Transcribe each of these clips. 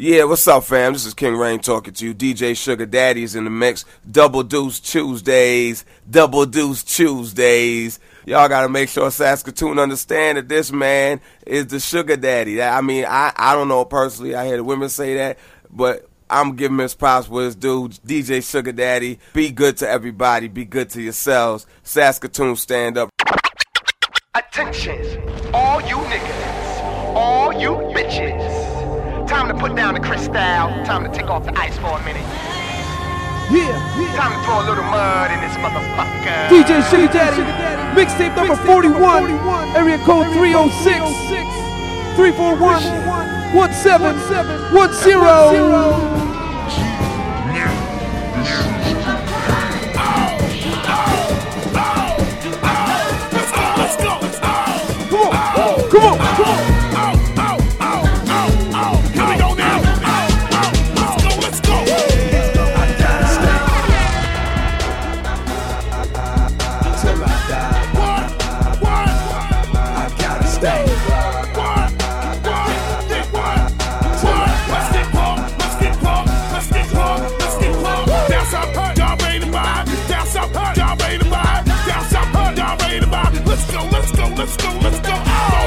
Yeah, what's up, fam? This is King Rain talking to you. DJ Sugar Daddy's in the mix. Double Deuce Tuesdays. Y'all got to make sure Saskatoon understand that this man is the Sugar Daddy. I mean, I don't know personally. I hear the women say that, but I'm giving his props for his dude, DJ Sugar Daddy. Be good to everybody. Be good to yourselves. Saskatoon, stand up. Attention, all you niggas, all you bitches. Time to put down the crystal, time to take off the ice for a minute. Yeah. Time to throw a little mud in this motherfucker. DJ Sugar Daddy, mixtape number 41, area code 306-341-1710. Let's go. Throw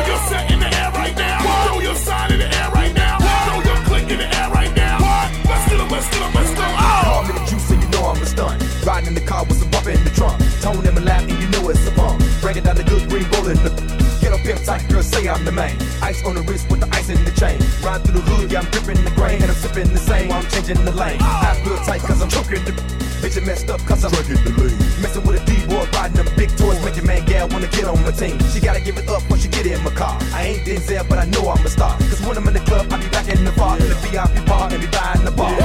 your set in the air right now. Throw your side in the air right now. Throw your click in the air right now. Let's go. All in the juice and you know I'm a stunt. Riding in the car with some bumper in the trunk. Tone in my lap and you know it's a bump. Breaking down the good green rollin' the get up pimp tight, girl, say I'm the man. Ice on the wrist with the ice in the chain. Ride through the hood, yeah, I'm gripping the grain. And I'm sipping the same while I'm changing the lane. I feel tight cause I'm choking the bitch, it messed up cause I'm drinking the lean. Messing with a D-boy, riding them big toys. Make your man gal wanna get on my team. She gotta give it up once you get in my car. I ain't Denzel, but I know I'm a star. Cause when I'm in the club, I be back in the bar. In the VIP bar, and be buying the bar. DJ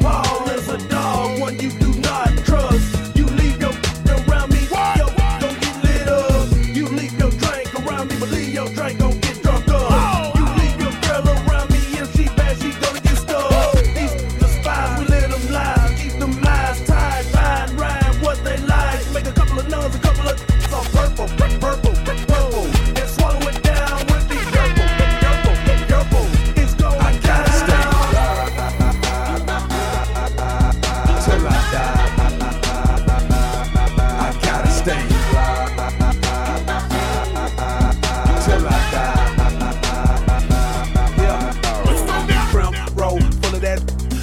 Paul is a dog, one you do not trust. You leave your around me, yo, don't get lit up. You leave your drink around me, believe your drink gon' get drunk up. You leave your girl around me, if she bad, she gonna get stuck. These the spies, we let them lie. A couple of it's all purple, and swallow it down with the purple. It's going I gotta down. Stay till I die. I gotta stay till I die. Yeah, front row full of that.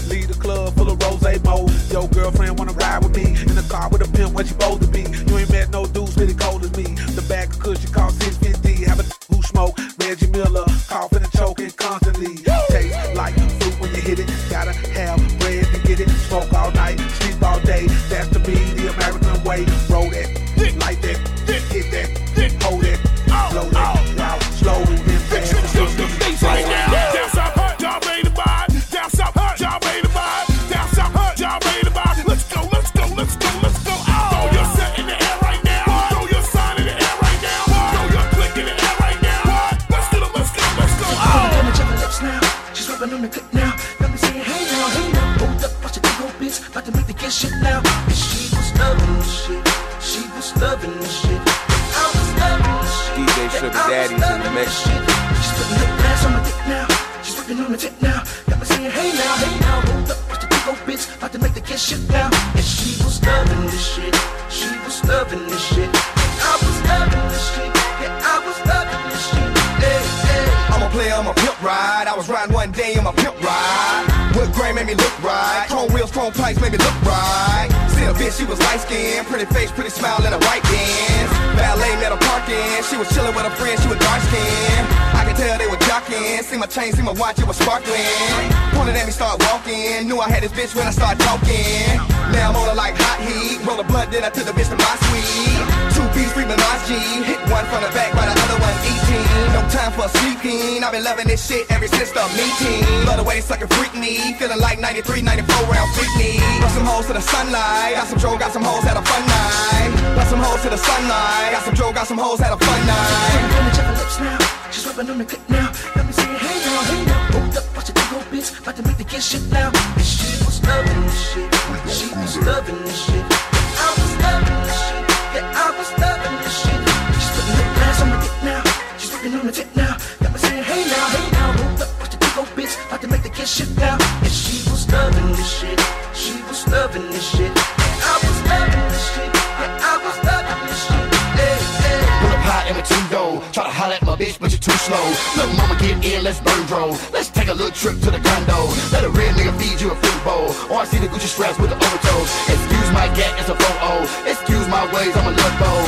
Leave the club full of rose mo. Your girlfriend wanna ride with me in the car with a pimp. What you supposed to be? No dudes pretty cold as me. The bag of cushion cost $6.50. Have a who smoke Reggie Miller, coughing and choking constantly. Taste like fruit when you hit it. Gotta have bread to get it. Smoke all night, sleep all day. That's to be the American way. Roll that, light that, hit that, hold that, blow that, out slow and fast. The face right now. Down south, hurt, y'all made the vibe. Down south, hurt, y'all made the vibe. Down south, hurt, y'all made the vibe. Let's go. Throw your set in the air. On the clip now, got me saying hey now. Hold up, watch the big old bitch, about to make the get shit now. And she was loving the shit, I was loving the shit. DJ Sugar Daddy's in the mix. She's putting lip glass on my dick now, she's whipping on the tip now. Got me saying hey now. Hold up, watch the big old bitch, about to make the get shit now. And she was loving the shit, I was loving the shit, I'm a player, I'm a pimp ride. I was riding one day on my pimp ride. Wood grain made me look right. Chrome wheels, chrome pipes made me look right. See a bitch, she was light skinned. Pretty face, pretty smile, and a white dance. Ballet met her parking. She was chilling with her friends, she was dark skinned. I could tell they were jocking. See my chain, see my watch, it was sparkling. Pointed at me, started walking. Knew I had this bitch when I started talking. Now I'm on her like hot heat. Roll a blood, then I took the bitch to my suite. 2 beats, 3 Menage. Hit one from the back, by the other one 18. No time for sleeping. I've been loving this shit ever since the meeting. Love the way they suckin' freak me. Feeling like 93, 94 round freak me. Got some hoes to the sunlight. Got some dro, got some hoes, had a fun night. Got some hoes to the sunlight. Got some dro, got some hoes, had a fun night. She's gonna check her lips now. She's rubbing on the clip now. Let me say hey now. Hold up, watch the big old bitch, about to make the get shit now. And she was loving this shit. I was loving this shit. She's putting lip glass on the dick now. She's rubbing on the dick now. Hey now, hold up, watch the big old bitch, about to make the making shit out. And she was loving this shit. She was loving this shit. And I was loving this shit. And I was loving this shit. Hey, hey. Pull up high in a two-door. Try to holler at my bitch, but you're too slow. Look, mama, get in, let's burn roll. Let's take a little trip to the condo. Let a real nigga feed you a food bowl. Or I see the Gucci straps with the overtoes. Excuse my gat, it's a photo. Excuse my ways, I'm a love bowl.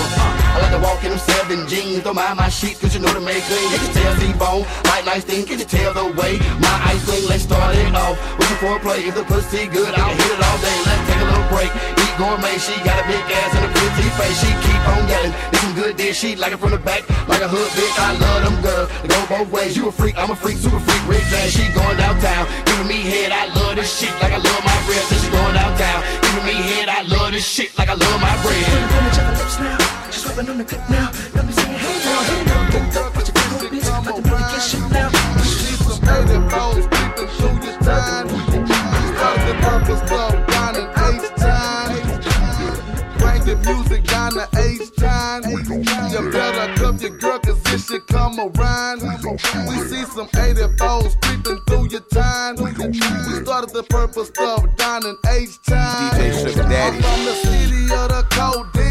I like to walk in them 7 jeans. Don't mind my sheets, cause you know the make clean. Get your tail, C-Bone, like nice thing. Get your tail the way, my ice cream. Let's start it off with some foreplay. If the pussy good, I'll hit it all day. Let's take a little break, eat gourmet. She got a big ass and a pretty face. She keep on yelling, this some good dish. She like it from the back, like a hood bitch. I love them girls, they go both ways. You a freak, I'm a freak, super freak, rich ass. She going downtown, giving me head. I love this shit like I love my bread. She going downtown, giving me head. I love this shit like I love my bread. Just rubbing on the clip now. Let me sing it. Hey now, hey now. Look up, put your finger on the bitch. Let the money get shit now. She's a lady, bro. People show you time. She's got the purpose, love, down in H-Town. Bring the music down to H-Town. You better cup your girl, cause this shit come around. We see some 84s creeping through your time. We started the purpose, love, down in H-Town. DJ Sugar Daddy. I'm from the city of the codeine.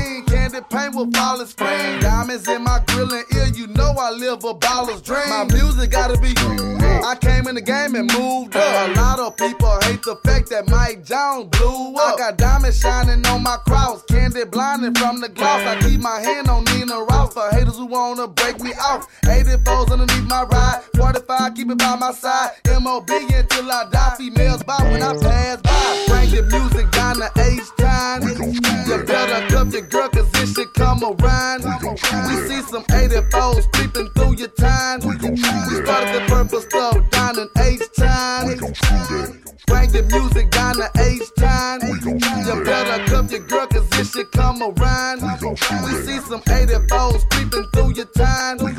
Pain with ballin' spring. Diamonds in my grillin' ear, you know I live a baller's dream. My music gotta be I came in the game and moved up. A lot of people hate the fact that Mike Jones blew up. I got diamonds shining on my cross, candy blinding from the gloss. I keep my hand on Nina Ross for haters who wanna break me off. 84s underneath my ride, 45 keep it by my side. MOB until I die, females by when I pass by. Bring the music down to H-Town. You better cup your girl, cause this shit come around. We see some 84s creeping through your time. We started the purpose club down in H-Town. Bring the music down to H-Town. You better cup your girl, cause this shit come around. We see some 84s creeping through your time. We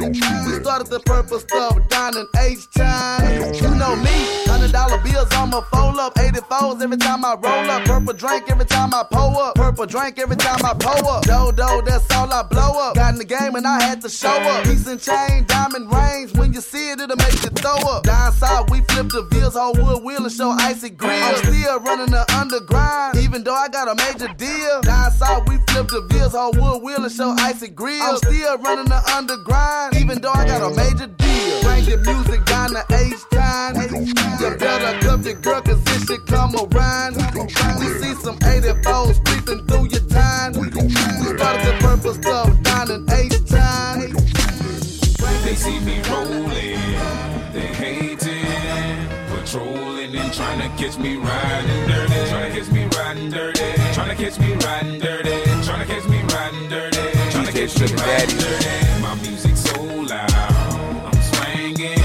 started the purpose club down in H-Town. You know me, $100 bills, I'ma fold up. 84s every time I roll up. Purple drink every time I pull up. Purple drink every time I pull up. Dodo, that's all I blow up. Got in the game and I had to show up. Peace and chain, diamond rings. When you see it, it'll make you throw up. Down south, we flip the bills, whole wood wheel and show icy grill. I'm still running the underground, even though I got a major deal. Down south, we flip the bills, whole wood wheel and show icy grill. I'm still running the underground, even though I got a major deal. Bring the music down to H-Town. You better cup your girl, cause this shit come around. We see some 84s creeping through your time. We started the purpose club down in H-Town. They see me rolling, they hating, patrolling and trying to catch me riding dirty, trying to catch me riding dirty, trying to catch me riding dirty, trying to catch me riding dirty, trying to catch me riding dirty. My music so loud, I'm swinging.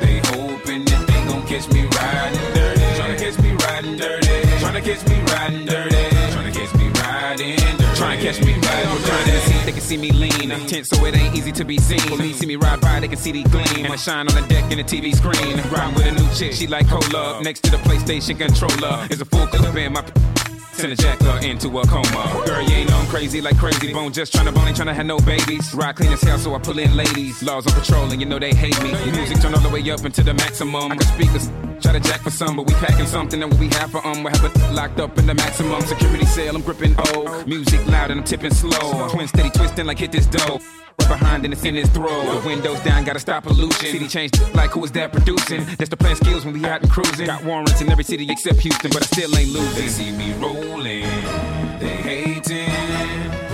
They hoping that they gon' catch me riding dirty, trying to catch me riding dirty, trying to catch me riding dirty. Trying to catch me riding, they can see me lean. I'm tense, so it ain't easy to be seen. Police see me ride by, they can see the gleam. And I shine on the deck in the TV screen. Riding with a new chick, she like cola. Next to the PlayStation controller is a full clip in my. Send a jacker into a coma. Girl, you ain't know I'm crazy like Crazy Bone. Just trying to bone, ain't trying to have no babies. Ride clean as hell, so I pull in ladies. Laws on patrol, and you know they hate me. The music turn all the way up into the maximum. I can speak this, try to jack for some, but we packing something that we have for we'll have it locked up in the maximum. Security cell, I'm gripping old. Music loud and I'm tipping slow. Twin steady twisting like hit this dough. Right behind and it's in his throat. The windows down, gotta stop pollution. City changed, like who is that producing? That's the plan skills when we out and cruising. Got warrants in every city except Houston, but I still ain't losing. They see me rolling, they hating,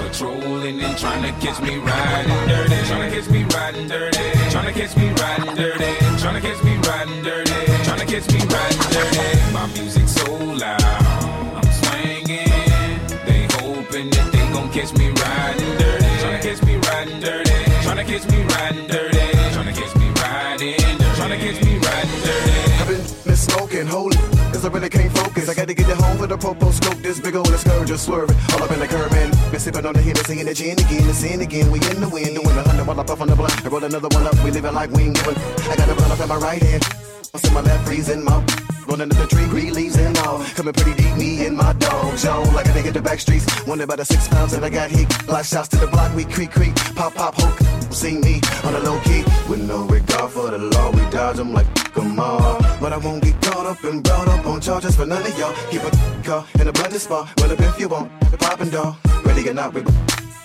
patrolling and trying to catch me riding dirty, trying to catch me riding dirty, trying to catch me riding dirty, trying to catch me riding dirty, trying to catch me riding dirty. My music so loud, I'm swinging. They hoping that they gon' catch me riding dirty. Catch me riding dirty, tryna catch me riding dirty, tryna catch me riding dirty, tryna catch me riding dirty. I've been smoking, holy, cause I really can't focus. I gotta get it home with a popo scope. This big old scourge just swerving all up in the curb, man. Been sipping on the hit, singing the gin again, the sin again. We in the wind, doing 100 while I puff on the blunt. I roll another one up, we living like we ain't giving. I got a blunt up in my right hand, I'm in my left, freezing my. Rolling under the tree, green leaves and all. Coming pretty deep, me and my dog. Joe, like a nigga the back streets. Wonder about the 6 pounds that I got heat. Block shots to the block, we creak. Pop, hook. See me on a low key. With no regard for the law, we dodge them like, come on. But I won't get caught up and brought up on charges for none of y'all. Keep a car in a blended spot. Well, if you want, poppin' dog. Ready or not, we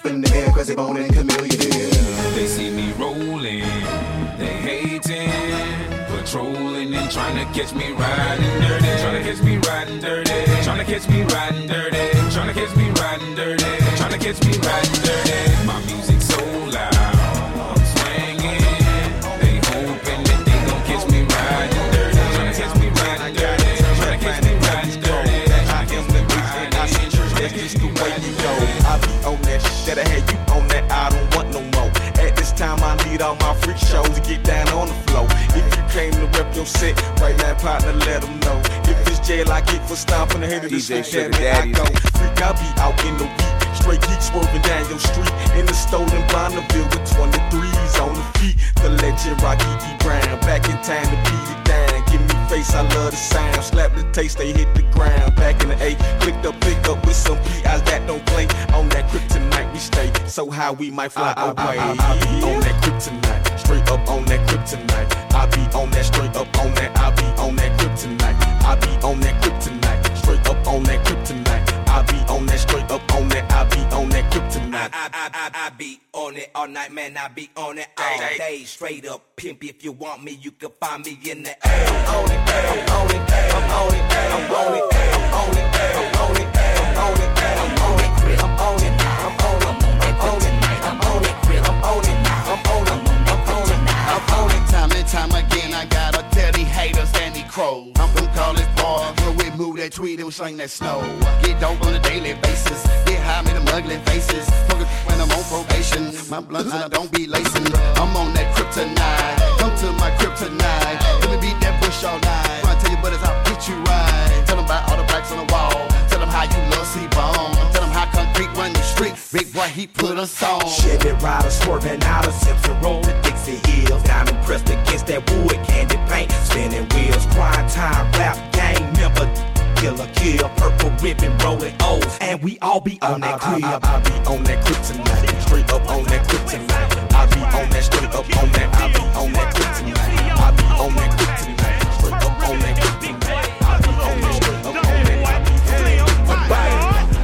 in the air, Crazy Bone and Chameleon. Yeah. They see me rolling, they hating, patrolling and trying to catch me riding dirty. Trying to catch me riding dirty. Trying to catch me riding dirty. Trying to catch me riding dirty. Trying to catch me riding dirty. My music so loud. Just the way you go, I be on that shit that I had you on that I don't want no more. At this time I need all my freak shows to get down on the floor. If you came to rep your set, right now partner let them know. If it's jail I get for stomping the head of the DJ Sugar Daddy. Freak I be out in the week, straight geek swerving down your street. In the stolen Bonneville with 23s on the feet. The legend Rocky D. Brown, back in time to beat it down. Give me face, I love the sound. Slap the taste, they hit the ground. Back in the eight, clicked up, pick up with some PIs that don't play. On that Kryptonite we stay, so high we might fly away. I be on that Kryptonite, straight up on that Kryptonite. I be on that, straight up on that. I be on that Kryptonite. I be on that Kryptonite, straight up on that Kryptonite. I be on that, straight up on that. I be on that Kryptonite. I be on it all night, man. I be on it all day. Straight up Pimpy. If you want me, you can find me in the air. I'm on it, I'm on it, I'm on it, I'm on it, I'm on it, I'm on it, I'm on it, I'm on it, I'm on it, I'm on it, I'm on it, I'm on it, I'm on it, I'm on it. Time and time again, I gotta tell these haters and these crows. I'm from college bar, where we move that tweet and we sling that snow. Get dope on a daily basis, get high me them ugly faces. Smoking when I'm on probation, my blunts and I don't be lacing. I'm on that Kryptonite, come to my Kryptonite. Let me beat that bush all night. When I tell you buddies, I'll get you right. Tell them about all the blacks on the wall. Tell them how you love C-Bone. Tell them how concrete run the street. Big boy, he put us on. Chevy rider swerving out of Simpson Road to Dixie Hills. Diamond pressed against that wood candy paint. Spinning wheels, prime time rap gang member. Killer kill, purple ribbon rolling O's. And we all be on that crib. I be on that Kryptonite, straight up on that Kryptonite. I be on that, straight up on that. I be on that Kryptonite. I be on that Kryptonite, straight up on that Kryptonite. I be on that, straight up on that.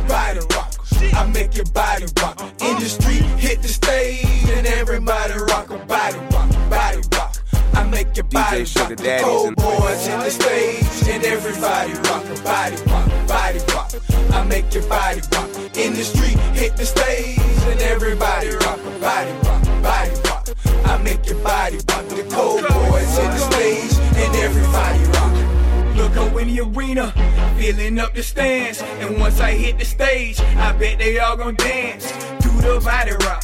Body rock, I make your body rock. Industry hit the stage and everybody rock a body rock, body rock. I make your body DJ rock, the cold boys in the stage, and everybody rock, a body rock, body rock. I make your body rock, industry hit the stage, and everybody rock, a body rock, body rock. I make your body rock, the cold boys in the stage, and everybody rock. Look, I'm in the arena, filling up the stands, and once I hit the stage, I bet they all gon' dance to the body rock.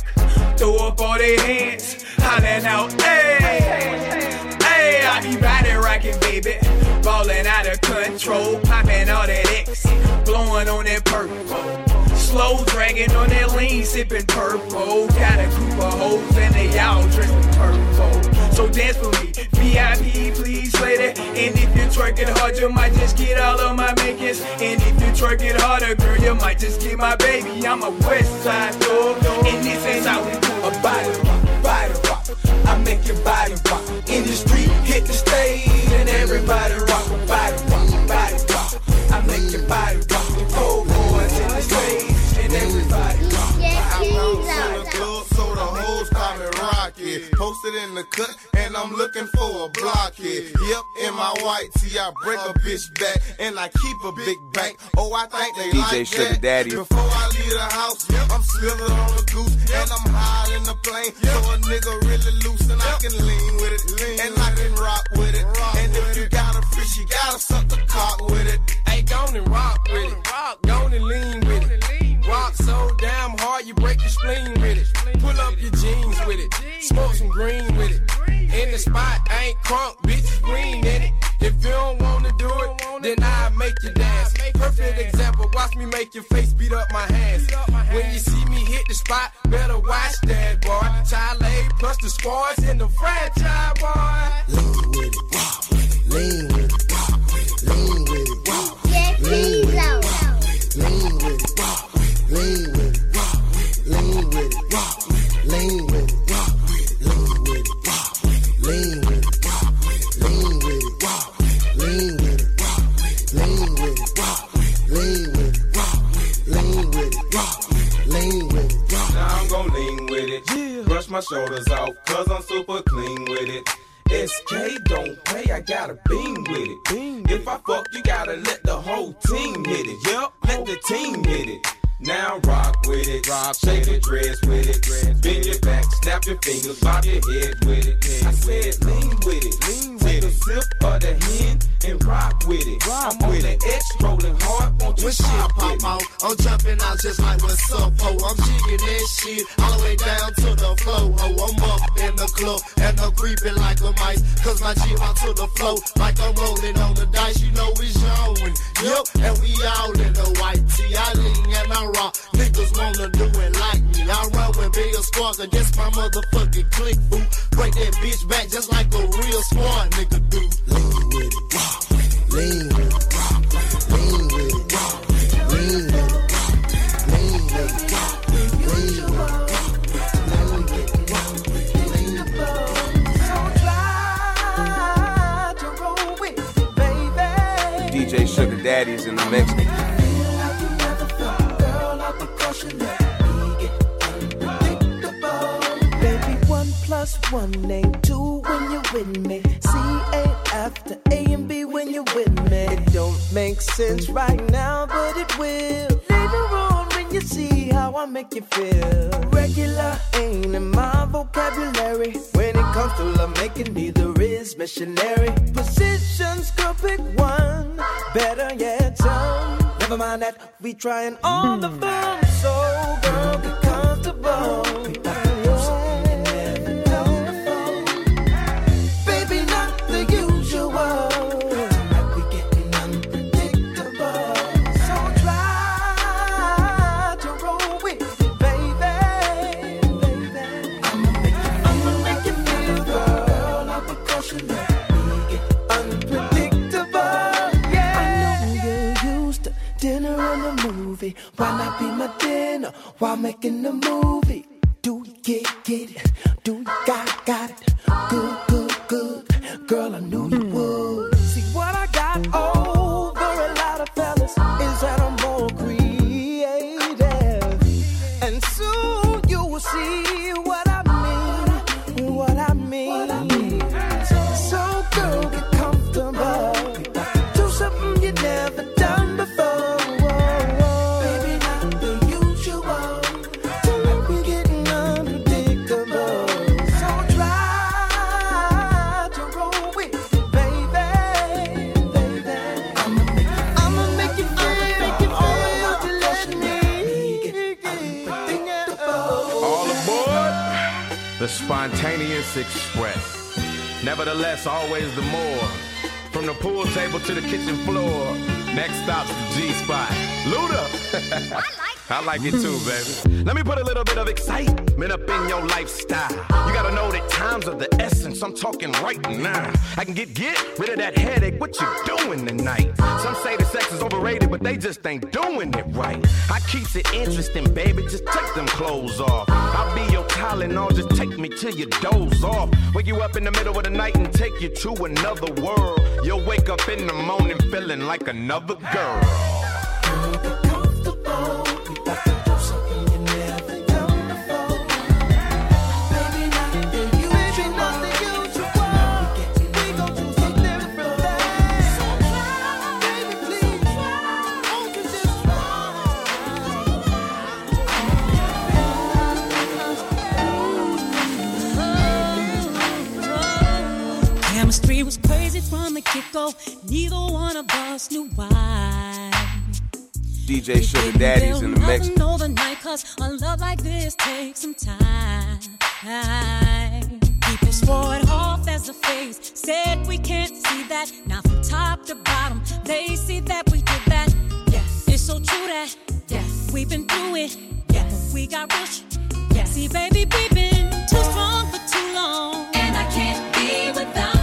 Throw up all their hands, hollering out, hey, hey, I be body rocking, baby, ballin' out of control, poppin' all that X, blowin' on that purple, slow dragging on that lean, sippin' purple, got a group of hoes and they all dressed in purple, so dance for me, VIP, please, lady, and if you twerk it hard, you might just get all of my makings, and if you twerk it harder, girl, you might just get my baby, I'm a west side dog, and this ain't how we do a body rock, I make your body rock, industry hit the stage, and everybody rock, body rock, body rock, I make your body rock, the cold boys in the stage, and everybody rock, I'm the club, so the hoes call me Rocky. Posted in the cut, and I'm looking for a blockhead. Yep, in my white tee, I break a bitch back, and I keep a big bank. Oh, I think they DJ like Sugar that. Daddy. Before I leave the house, I'm slithered on the goose, and I'm high in the plane. So a nigga really loose, and I can lean with it, and I can rock with it. And if you got a fish, you gotta suck the cock with it. Hey, go and rock with it, go and lean with it. Rock so damn hard, you break your spleen with it. Pull up your jeans with it. Smoke some green with it. In the spot, I ain't crunk, bitch, green in it. If you don't wanna do it, then I make you dance. Perfect example, watch me make your face beat up my hands. When you see me hit the spot, better watch that, boy. Child A plus the scores in the franchise, boy. Lean with it, rock with it. Lean with it, rock with it. Lean with it, rock with it. Lean with it, rock with it. Lean with it, rock with it. Lean with it, rock with it, lean with it, rock with it, lean with it, rock with it, lean with it, rock with it, lean with it, rock with it, lean with it, rock with it, my shoulders off, cause I'm super clean with it. SK don't pay, I gotta beam with it. If I fuck, you gotta let the whole team hit it. Yep, let the team hit it. Now rock with it, shake your dress with it, bend your back, snap your fingers, bob your head with it. I said lean with it, take a sip of the hand and rock with it. I'm on the X, rolling hard, won't you shit pop out? I'm jumping out just like what's up, oh, I'm jigging this shit all the way down to the floor, oh, I'm up in the club and I'm creeping like a mice, cause my G out to the floor like I'm rolling on the dice, you know it's yawning, yep, and we all in the white tee, I lean and I rock. Niggas wanna do it like me. I run with big squad against my motherfucking click, boo. Break that bitch back just like a real squad nigga do. Lean with it, rock with it, lean with it, rock with it, lean with it, rock with it, lean with it, rock with it, lean with it, rock with it, lean with it. DJ Sugar Daddy's in the mix. One ain't two when you're with me. C ain't after A and B when you're with me. It don't make sense right now, but it will later on when you see how I make you feel. Regular ain't in my vocabulary. When it comes to love making, neither is missionary. Positions, girl, pick one. Better yet, some. Never mind that, we trying all the fun. So girl, be comfortable. Why not be my dinner while making a movie? Do you get it? Do you got it? Good, good, good. Girl, I knew you would. See, what I got over a lot of fellas is that I'm more creative. And soon you will see what I mean, what I mean. What I mean. So, girl, get comfortable. Do something you never done before. Spontaneous express. Nevertheless, always the more. From the pool table to the kitchen floor. Next stop's the G-Spot. Luda! I like it too, baby. Let me put a little bit of excitement up in your lifestyle. You gotta know that time's of the essence. I'm talking right now. I can get rid of that headache. What you doing tonight? Some say the sex is overrated, but they just ain't doing it right. I keeps it interesting, baby. Just take them clothes off. I'll be your Tylenol, just take me till you doze off. Wake you up in the middle of the night and take you to another world. You'll wake up in the morning feeling like another girl. Chemistry was crazy from the get-go. Neither one of us knew why. DJ Sugar Daddy's in the mix. Overnight, 'cause a love like this takes some time. People swore it off as a phase. Said we can't see that. Now from top to bottom, they see that we did that. Yes, it's so true that yes, we've been through it. Yes, we got rich. Yes, see, baby, we've been too strong for too long. And I can't be without.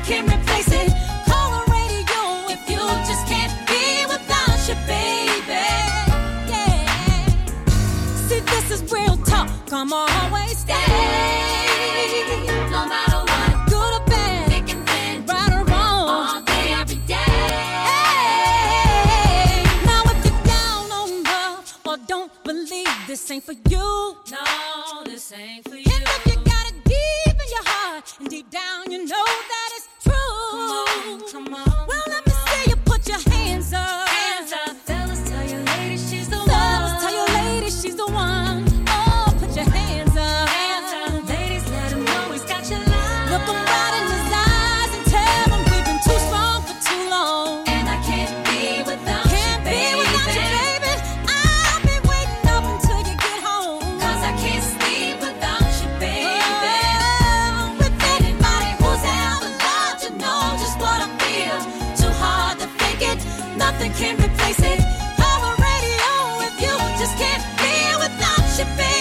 nothing can replace it. Call a radio if you just can't be without your baby. Yeah. See, this is real talk. Come on, always stay. No matter what, good or bad, thick and thin, right or wrong, all day, every day. Hey. Now if you're down on love or don't believe, this ain't for you. No, this ain't for you. And if you got it deep in your heart, and deep down you know that it's true. Come on, come on. Well, let me see you put your hands up. Hands up. Fellas, tell your lady she's the one. Fellas, tell your lady she's the one. Oh, put your hands up. Hands up. Ladies, let him know he's got your line. Look him right in his eyes and tell him we've been too strong for too long. And I can't be without you, baby. Can't be without you, baby. I'll be waiting up until you get home. Cause I can't sleep without you, baby. With anybody who's ever loved you know just what I feel. Too hard to fake it. Nothing can replace it. Power radio if you just can't be without you, baby.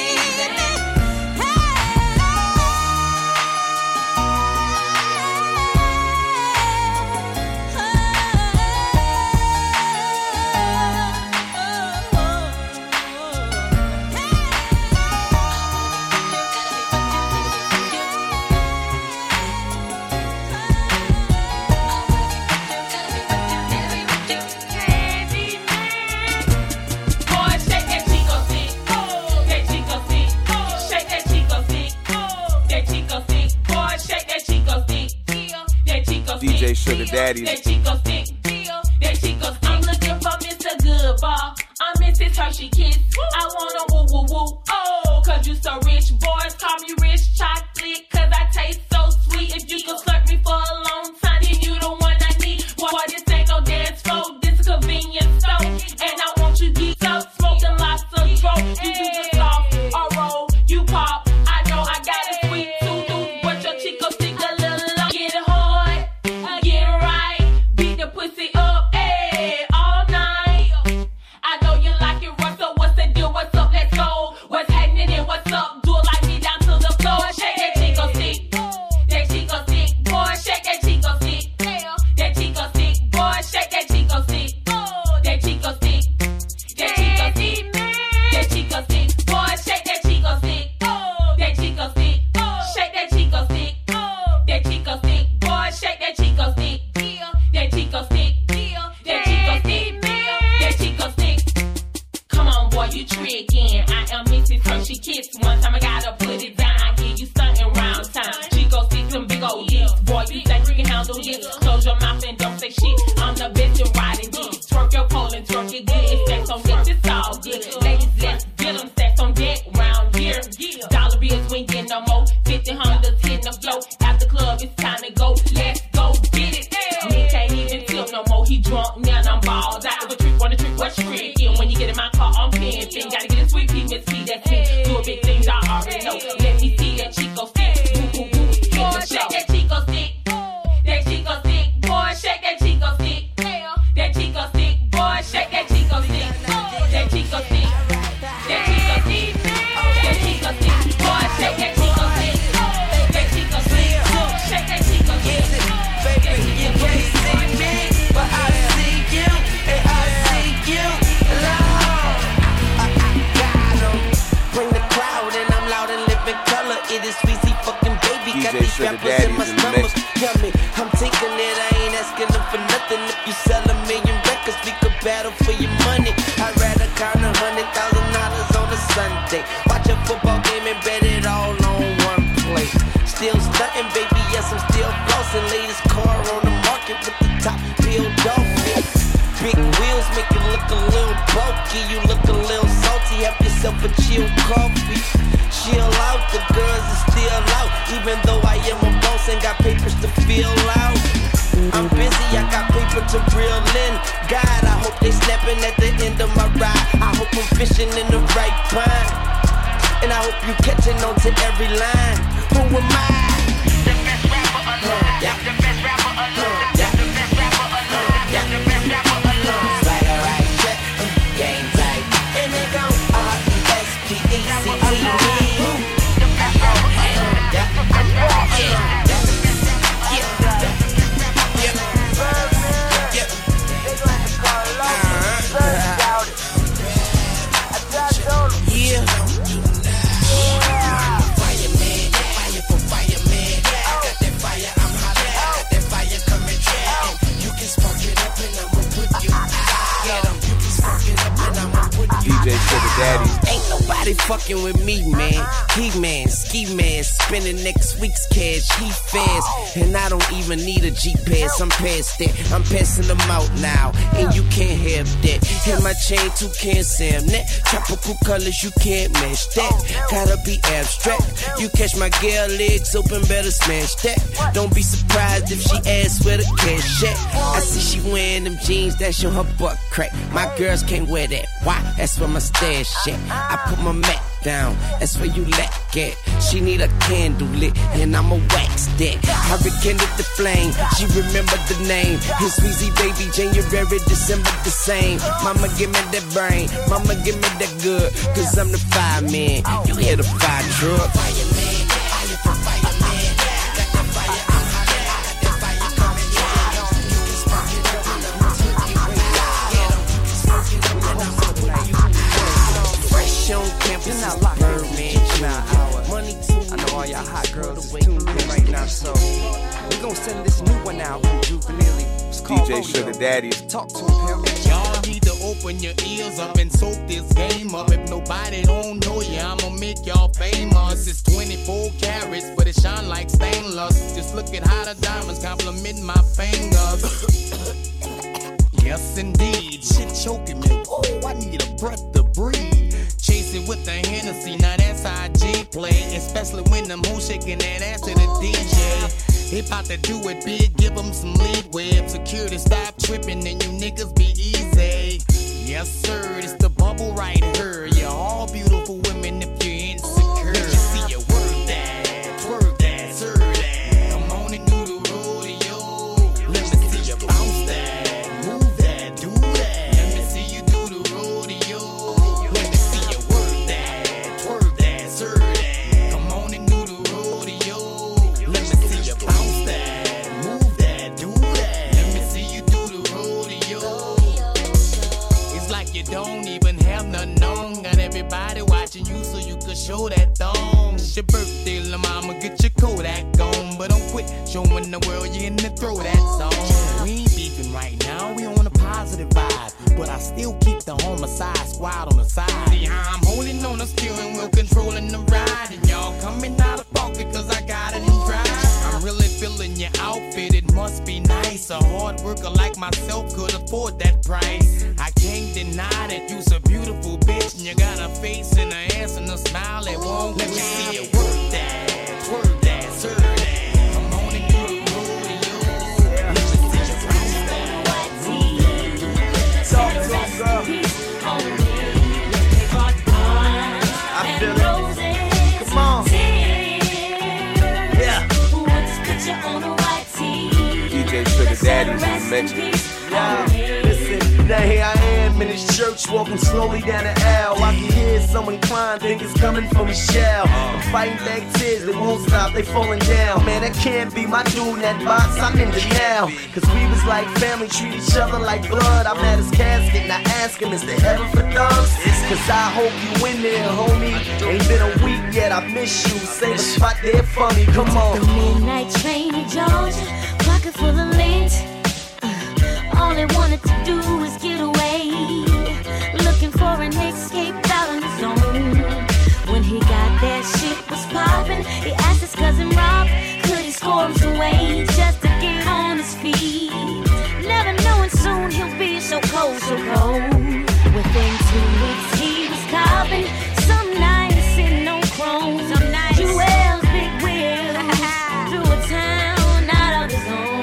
DJ Sugar Daddy. That Chico stick deal, that Chico stick. I'm looking for Mr. Goodball. I'm Mrs. Hershey Kiss. I want a woo woo woo. Oh, cause you so rich. Boys call me rich chocolate. Cause I taste so sweet. If you could flirt me for a long time, then you the one I need. Boy, this ain't no dance floor. This a convenience store. And I want you geeked up. Smoking lots of dope. You do the soft, or roll. You pop. I know I got a sweet tooth. But your Chico stick a little long. Get it hard. fucking with me, man. He man, ski man, spending next week's cash. He fast, and I don't even need a G-Pass. I'm past that, I'm passing them out now, and you can't have that. Hit my chain, too, can't Sam that. Tropical colors, you can't match that. Gotta be abstract. You catch my girl legs open, better smash that. Don't be surprised if she asks where the cash at. I see she wearing them jeans that show her butt crack. My girls can't wear that. Why? That's where my stash at. I put my Mac down, that's where you lack at. She need a candle lit, and I'ma wax that. I rekindled the flame, she remembered the name. His Weezy baby, January, December the same. Mama give me that brain, mama give me that good. Cause I'm the fireman, you hear the fire truck. So we're gonna send this new one out from Juvenile. It's called DJ Sugar Daddy. Talk to him. Y'all need to open your ears up and soak this game up. If nobody don't know you, I'ma make y'all famous. It's 24 carats, but it shine like stainless. Just look at how the diamonds compliment my fingers. Yes, indeed. Shit choking me. Oh, I need a breath to breathe. Chasing with the Hennessy, now that's how IG play. Especially when them hoes shaking that ass to the DJ. They bout to do it big, give them some leeway. If security stop tripping, then you niggas be easy. Yes sir, it's the bubble right here. You're all beautiful women if you're insecure. You see your worth that, twerk that, sir that. I'm on it new to rodeo. Let me see you bounce that, move that, do that. Let me see you do the rodeo. Don't even have nothing on. Got everybody watching you so you could show that thong. It's your birthday, la mama, get your Kodak on. But don't quit showing the world you're in the throwback zone. We ain't beefing right now, we on a positive vibe. But I still keep the homicide squad on the side. See how I'm holding on the steering wheel, controlling the ride. And y'all coming out of pocket cause I got it in drive. I'm really feeling your outfit, it must be nice. A hard worker like myself could afford that price. I can't deny that you's a beautiful bitch, and you got a face and an ass and a smile that won't let me see you work that, twerk that, serve that. I'm on it, you rodeo. Let me see you rock that. Talk to us, girl. I feel it. Listen, now here I am in this church, walking slowly down the aisle. I can hear someone crying, think it's coming from a shell. I'm fighting back tears, they won't stop, they falling down. Man, that can't be my dude, that box, I'm in the now. Cause we was like family, treat each other like blood. I'm at his casket, and I ask him, is there heaven for thugs? Cause I hope you in there, homie. Ain't been a week yet, I miss you. Save a spot there for me, come on. The midnight train to Georgia, pocket full of lint. All I wanted to do was get away, looking for an escape out on his own. When he got there, shit was popping. He asked his cousin Rob, could he score him some way just to get on his feet? Never knowing soon he'll be so cold, so cold. Within 2 weeks he was copping. Some night he's sitting on chrome. Some night Juelz big wheels through a town out of his own.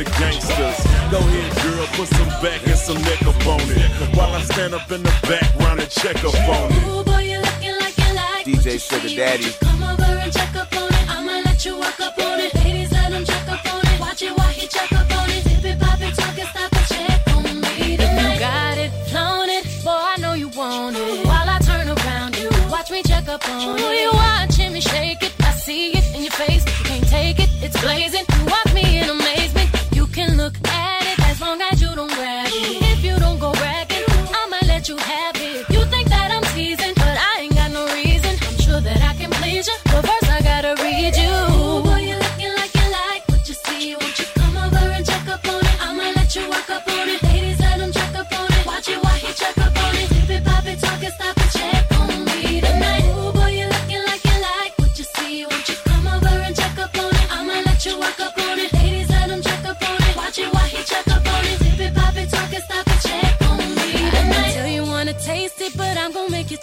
The gangsters. Go ahead, girl, put some back and some neck up on it. While I stand up in the background and check up on it. Ooh, boy, you're looking like you like DJ Sugar Daddy. Come over and check up on it. I'ma let you walk up on it. Ladies, let him check up on it. Watch it while he check up on it. Dip it, pop it, talk it, stop it, check on me tonight. If you got it, flown it, boy, I know you want it. While I turn around you, watch me check up on it. Ooh, you watching me shake it. I see it in your face. You can't take it, it's blazing. You walk me in amazement. Can look at it as long as you don't grab it. If you don't go brag it, I'ma let you have it. You think that I'm teasing, but I ain't got no reason. I'm sure that I can please you, but first I got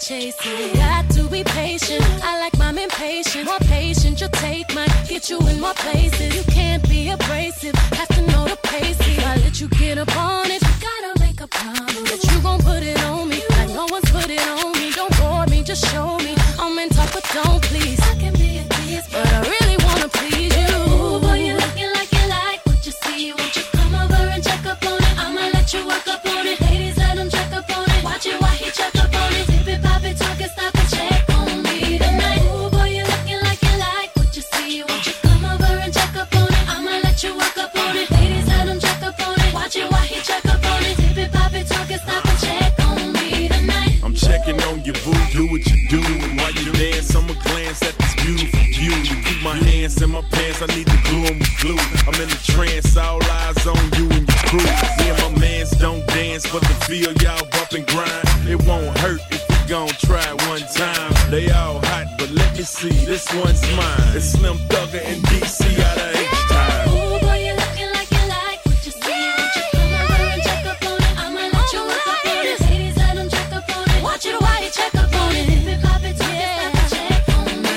chasing. Got to be patient. I like mine impatient. More patient, you'll take mine. Get you in more places. You can't be abrasive. Have to know the pace. I let you get up on it. You gotta make a promise that you gon' put it on me. Like no one's put it on me. Don't bore me, just show me. I'm in talk, but don't please. I can be a tease, but I really wanna please you. Ooh, boy, you looking like you like what you see. Won't you come over and check up on it? I'ma let you work up on it. Ladies, let them check up on it. Watch it while he check up on it. Dip it, pop it, talk it, stop it, check on me tonight. Ooh, boy, you looking like you like what you see. Won't you come over and check up on it? I'ma let you work up on it. Ladies, let them check up on it. Watch it while he check up on it. Dip it, pop it, talk it, stop it, check on me tonight. I'm checking on your boo, do what you do. And while you dance, I'ma glance at this beautiful view. Keep my hands in my pants, I need to glue them with glue. I'm in the trance, all eyes on you and your crew. Me and my mans don't dance, but the feel y'all bump and grind. It won't hurt if we gon' try it one time. They all hot, but let me see, this one's mine. It's Slim Thugger and DC out of H-Town. Ooh, boy, you looking like you like what you see. Won't you come over and check up on it? I'ma let you work up on it. Ladies, let them check up on it. Watch it while you check up on it. If it pop it, talk it, stop it, check on me.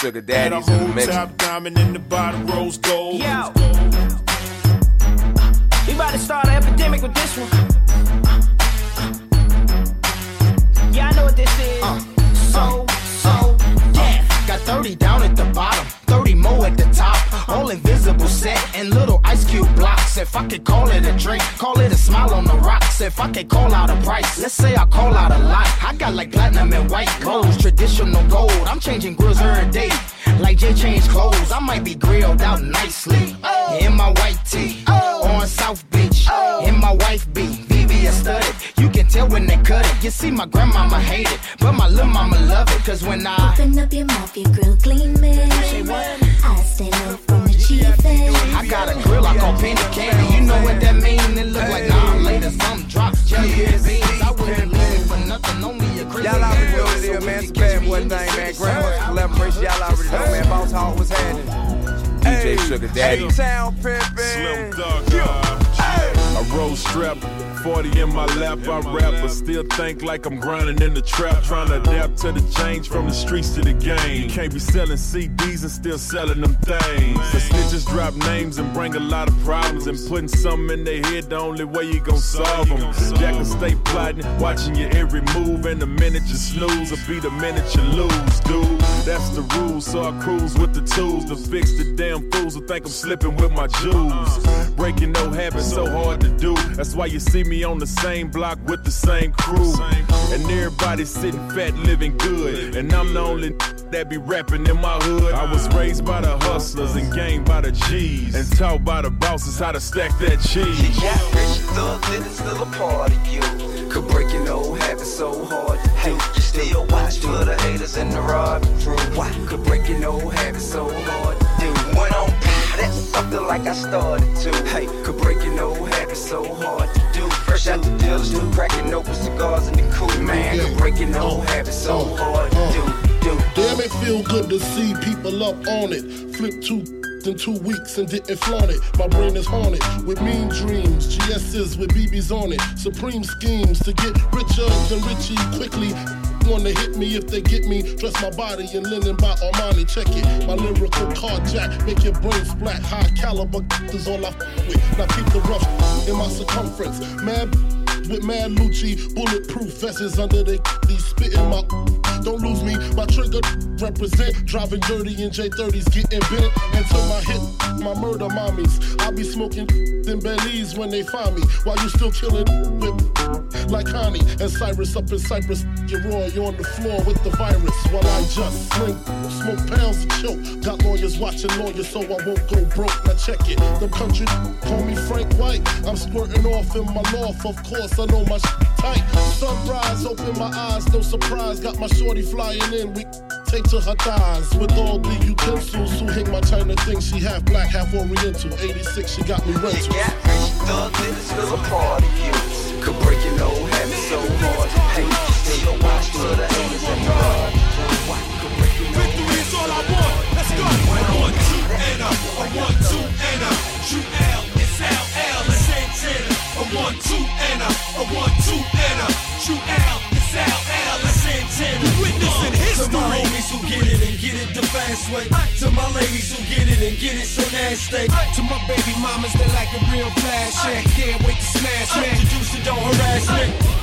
Sugar Daddy's in the mix. Top diamond in the bottom, rose gold. Yo, we about to start an epidemic with this one. Yeah, I know what this is. Yeah. Got 30 down at the bottom, 30 more at the top. All invisible set and little ice cube blocks. If I could call it a drink, call it a smile on the rocks. If I could call out a price, let's say I call out a lot. I got like platinum and white gold, traditional gold. I'm changing grills every day, like Jay changed clothes. I might be grilled out nicely, in my white tee, on South Beach, in my wife be VVS studded. You can tell when they cut it. You see, my grandmama hate it, but my little mama love it. Cause when I open up your mouth, your grill gleaming. I stand up from achieving. I got a grill, I call penny candy. You know what that mean? It look like nah, later some drops, jelly and beans. I wouldn't leave for nothing, only a Christmas. Y'all already know what it is, man. It's bad boy thing, man. Grandma's collaboration, y'all already know, man. Boss Hog was handed. DJ Sugar Daddy. H-Town Pimpin'. Slim Thug. A road strap. 40 in my lap, I rap, but still think like I'm grinding in the trap. Trying to adapt to the change from the streets to the game. You can't be selling CDs and still selling them things. The snitches drop names and bring a lot of problems. And putting something in their head, the only way you gon' solve them. Jack and stay plotting, watching your every move. And the minute you snooze, it'll be the minute you lose, dude. That's the rule, so I cruise with the tools to fix the damn fools who think I'm slipping with my jewels. Breaking no habits, so hard to do. That's why you see me on the same block with the same crew, and everybody sitting fat, living good, and I'm the only that be rapping in my hood. I was raised by the hustlers and gained by the G's, and taught by the bosses how to stack that cheese. You got rich thugs and it's still a part of you. Could break your old habit so hard to do. Hey, you still watch for the haters and the robbing crew. Why could break your old habit so hard to do? One on that's something like I started to. Hey, could break your old habit so hard to do. Fresh out the dealers, new cracking open cigars in the cool man. Could break your old habit so hard to do. Damn, it feel good to see people up on it. Flip two in 2 weeks and didn't flaunt it. My brain is haunted with mean dreams, GS's with BBs on it. Supreme schemes to get richer than Richie quickly. Wanna hit me if they get me. Dress my body in linen by Armani. Check it, my lyrical carjack. Make your brain splat. High caliber is all I with. Now keep the rough in my circumference. Man Equipped with mad Lucci, bulletproof vests under they spitting my. Don't lose me, my trigger represent. Driving dirty in J30s, getting bent. Until my hit, my murder mommies. I be smoking in Belize when they find me. While you still killing with like Connie and Cyrus up in Cyprus. You're raw, you're on the floor with the virus. While I just drink, smoke pounds and chill. Got lawyers watching lawyers so I won't go broke. Now check it, them country call me Frank White. I'm squirting off in my loft, of course I know my tight. Sunrise, open my eyes, no surprise. Got my shorty flying in, we take to her thighs. With all the utensils who hate my China thing. She half black, half oriental, 86, she got me rental. Yeah, Thug niggas feel a part of you. Could break your old habit so hard. Hey, still a watch for the haters and blood. Victory's all I want, let's go. One, two, and up, a one, two, and up. Juelz, it's LL, it's Santana. A one, two, and up, a one, two, and up. Juelz, it's LL, it's Santana. Witnessing history. To my homies who get it the fast way. To my ladies who get it so nasty. To my baby mamas that like it real flash. Yeah, can't wait to smash, man. Introduce it, don't harass me.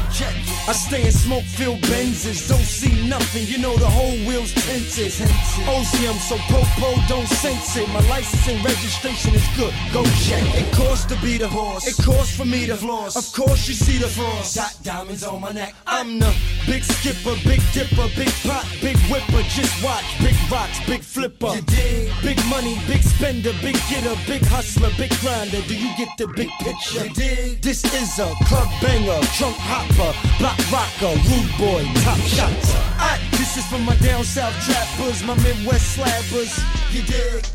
I stay in smoke-filled Benzes, don't see nothing, you know the whole wheel's tinted. Ozium, so popo don't sense it. My license and registration is good, go check. It costs to be the horse, it costs for me to floss. Of course you see the flaws, got diamonds on my neck. I'm the big skipper, big dipper, big pot, big whipper. Just watch, big rocks, big flipper. You dig? Big money, big spender, big getter, big hustler, big grinder. Do you get the big picture? You dig? This is a club banger, trunk hopper. Block rocker, rude boy, top shots. This is for my down south trappers, my Midwest slabbers. You dig?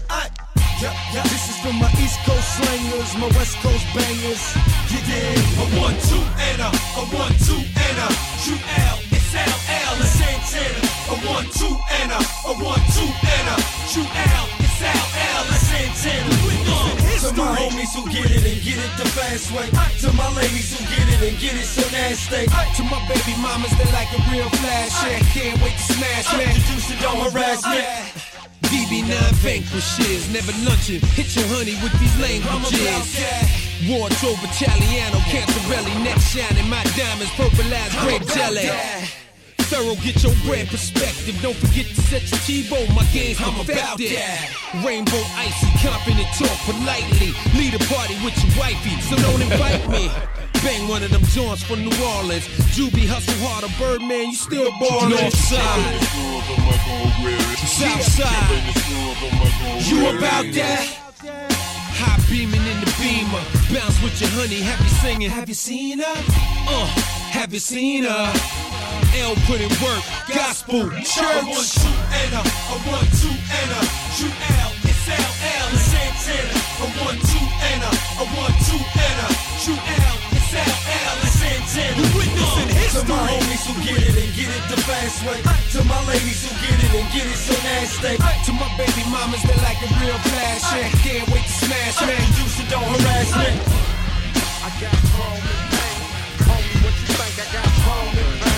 This is for my East Coast slangers, my West Coast bangers. You dig? A 1-2 and a 1-2 and a Juelz, it's LL, it's Santana. A 1-2 and a 1-2 and a Juelz, it's LL, it's Santana. To my homies who get it the fast way. To my ladies who get it so nasty. To my baby mamas that like it real flash. Yeah, can't wait to smash, man. Introduce it, don't harass me. DB9 vanquishes, never lunching. Hit your honey with these languages. Wardrobe Italiano, Cantarelli, neck shining. My diamonds purplize grape jelly. Thorough, get your brand perspective. Don't forget to set your T-Bone, my game's perfected. Rainbow icy, confident, talk politely. Lead a party with your wifey, so don't invite me. Bang one of them joints from New Orleans. Juby, hustle hard, a Bird Man, you still ballin'. Northside, Southside, you about that? High beaming in the beamer, bounce with your honey, happy singing. Have you seen her? Have you seen her? L put in work, gospel, church. A 1-2 and a 1-2 and a Juelz, it's LL, it's Santana. A 1-2 and a 1-2 and a Juelz, it's LL, it's Santana. You witnessing history. To my homies who get it the fast way. To my ladies who get it so nasty. To my baby mamas that like it real flash. Yeah, can't wait to smash, man. Used to don't harass me. I got home and pain. Homie, what you think? I got home and pain.